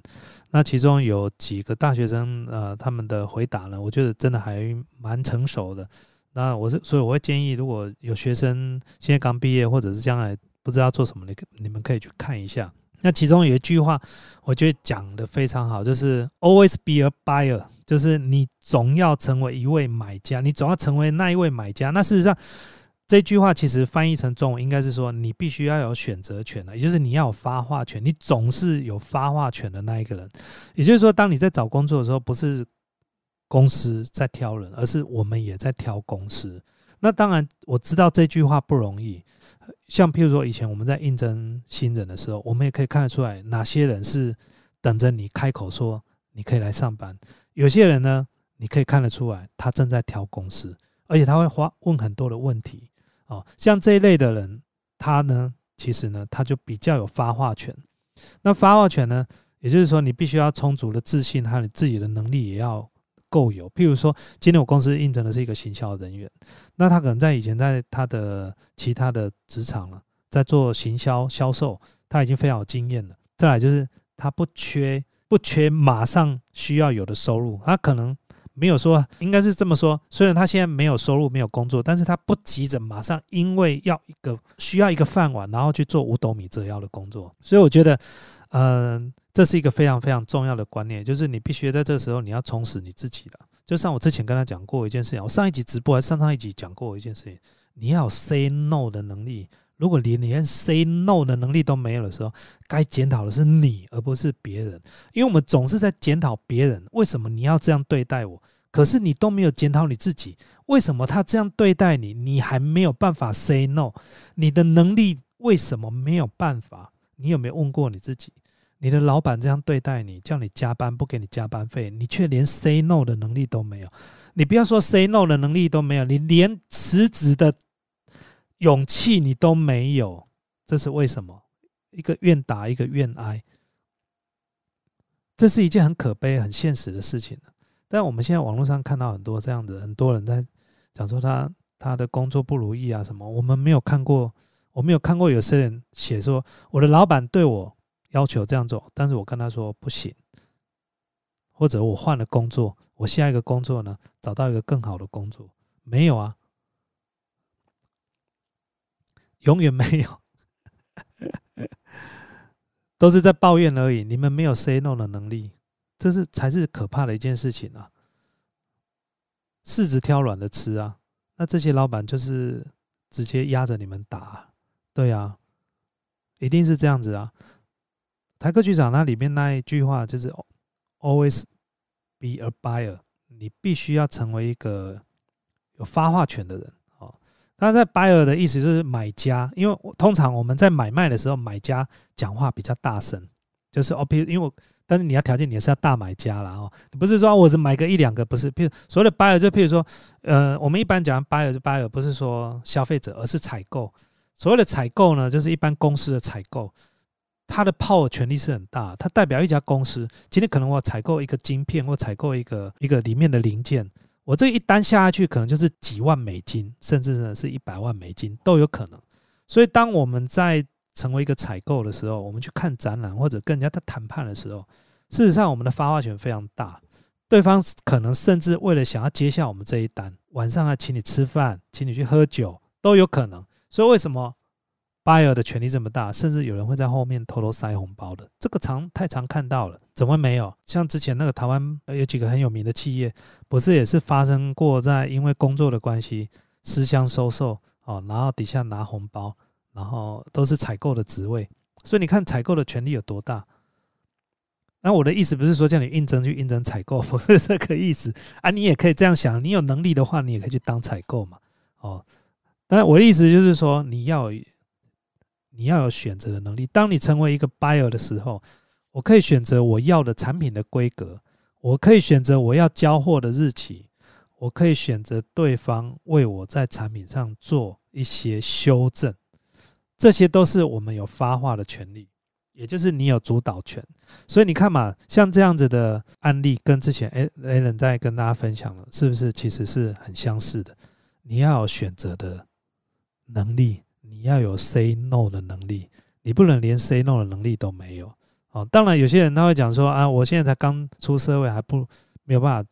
那其中有几个大学生呃他们的回答呢，我觉得真的还蛮成熟的。那我是所以我会建议，如果有学生现在刚毕业或者是将来不知道做什么，你你们可以去看一下。那其中有一句话我觉得讲得非常好，就是 always be a buyer， 就是你总要成为一位买家，你总要成为那一位买家。那事实上这句话其实翻译成中文应该是说，你必须要有选择权，也就是你要有发话权，你总是有发话权的那一个人。也就是说，当你在找工作的时候，不是公司在挑人，而是我们也在挑公司。那当然我知道这句话不容易，像譬如说以前我们在应征新人的时候，我们也可以看得出来哪些人是等着你开口说你可以来上班，有些人呢你可以看得出来他正在挑公司，而且他会问很多的问题。哦、像这一类的人，他呢其实呢他就比较有发话权。那发话权呢，也就是说你必须要充足的自信，还有你自己的能力也要够有。譬如说今天我公司应征的是一个行销人员，那他可能在以前在他的其他的职场了，在做行销销售他已经非常有经验了，再来就是他不缺不缺马上需要有的收入，他可能没有说，应该是这么说，虽然他现在没有收入没有工作，但是他不急着马上因为要一个需要一个饭碗然后去做五斗米折腰的工作。所以我觉得嗯、呃，这是一个非常非常重要的观念，就是你必须在这时候你要充实你自己了。就像我之前跟他讲过一件事情，我上一集直播还是上上一集讲过一件事情，你要有 say no 的能力。如果你连 say no 的能力都没有的时候，该检讨的是你，而不是别人。因为我们总是在检讨别人，为什么你要这样对待我？可是你都没有检讨你自己，为什么他这样对待你，你还没有办法 say no？ 你的能力为什么没有办法？你有没有问过你自己？你的老板这样对待你，叫你加班不给你加班费，你却连 say no 的能力都没有。你不要说 say no 的能力都没有，你连辞职的勇气你都没有，这是为什么？一个愿打一个愿挨，这是一件很可悲、很现实的事情。但我们现在网络上看到很多这样子，很多人在讲说他他的工作不如意啊什么。我们没有看过，我没有看过有些人写说我的老板对我要求这样做，但是我跟他说不行，或者我换了工作，我下一个工作呢找到一个更好的工作，没有啊，永远没有，都是在抱怨而已。你们没有 say no 的能力。这是才是可怕的一件事情啊！柿子挑软的吃啊，那这些老板就是直接压着你们打、啊，对啊，一定是这样子啊。台客局长那里面那一句话就是 "Always be a buyer"， 你必须要成为一个有发话权的人哦。那在 buyer 的意思就是买家，因为通常我们在买卖的时候，买家讲话比较大声，就是哦，因为我。但是你要条件，你也是要大买家啦哦，你不是说我只买个一两个，不是。譬如所谓的 buyer 就譬如说，呃，我们一般讲 buyer 是 buyer， 不是说消费者，而是采购。所谓的采购呢，就是一般公司的采购，它的 power 权力是很大，它代表一家公司。今天可能我采购一个晶片，或采购一个一个里面的零件，我这一单下去可能就是几万美金，甚至呢是一百万美金都有可能。所以当我们在成为一个采购的时候，我们去看展览或者跟人家在谈判的时候，事实上我们的发话权非常大，对方可能甚至为了想要接下我们这一单，晚上还请你吃饭，请你去喝酒都有可能。所以为什么 buyer 的权力这么大，甚至有人会在后面偷偷塞红包的，这个常太常看到了，怎么没有？像之前那个台湾有几个很有名的企业，不是也是发生过在因为工作的关系私相收受、哦、然后底下拿红包，然后都是采购的职位，所以你看采购的权力有多大。那我的意思不是说叫你应征去应征采购，不是这个意思啊。你也可以这样想，你有能力的话，你也可以去当采购嘛。哦，但我的意思就是说，你要你要有选择的能力。当你成为一个 buyer 的时候，我可以选择我要的产品的规格，我可以选择我要交货的日期，我可以选择对方为我在产品上做一些修正。这些都是我们有发话的权利，也就是你有主导权。所以你看嘛，像这样子的案例跟之前 Alan 在跟大家分享了，是不是其实是很相似的？你要有选择的能力，你要有 say no 的能力，你不能连 say no 的能力都没有、哦、当然有些人他会讲说啊，我现在才刚出社会，还不没有办法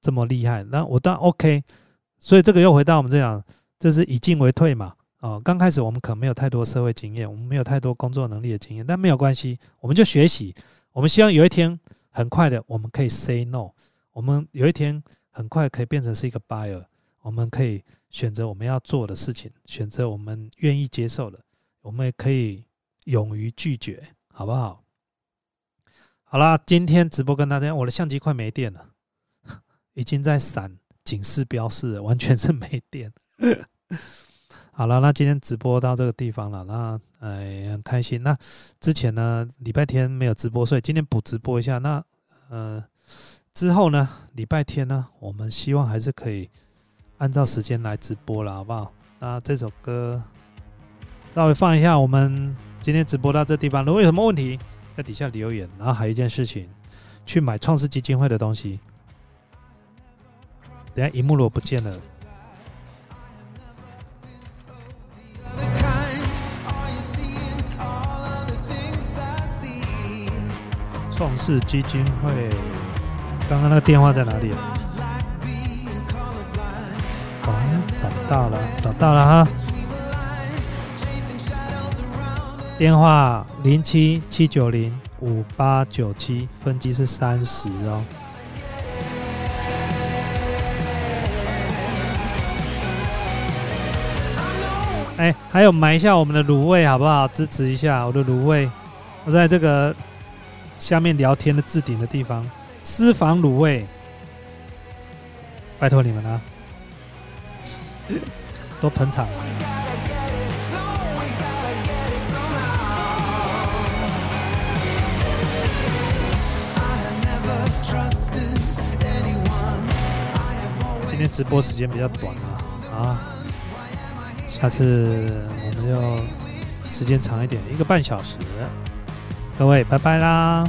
这么厉害，那我当然 OK。 所以这个又回到我们这样，这是以进为退嘛。哦，刚开始我们可能没有太多社会经验，我们没有太多工作能力的经验，但没有关系，我们就学习。我们希望有一天很快的我们可以 say no， 我们有一天很快可以变成是一个 buyer， 我们可以选择我们要做的事情，选择我们愿意接受的，我们也可以勇于拒绝，好不好？好啦，今天直播跟大家，我的相机快没电了，已经在闪警示标示了，完全是没电好了，那今天直播到这个地方了，那哎很开心。那之前呢，礼拜天没有直播，所以今天补直播一下。那呃之后呢，礼拜天呢，我们希望还是可以按照时间来直播了，好不好？那这首歌稍微放一下。我们今天直播到这地方，如果有什么问题，在底下留言。然后还有一件事情，去买创世基金会的东西。等一下荧幕如果不见了。创世基金会，刚刚那个电话在哪里啊？哦，找到了，找到了哈！电话零七七九零五八九七，分机是三十哦。哎，还有买一下我们的卤味好不好？支持一下我的卤味。我在这个下面聊天的置顶的地方，私房卤味，拜托你们了、啊，都捧场。今天直播时间比较短啊，啊，下次我们要时间长一点，一个半小时。各位，拜拜啦！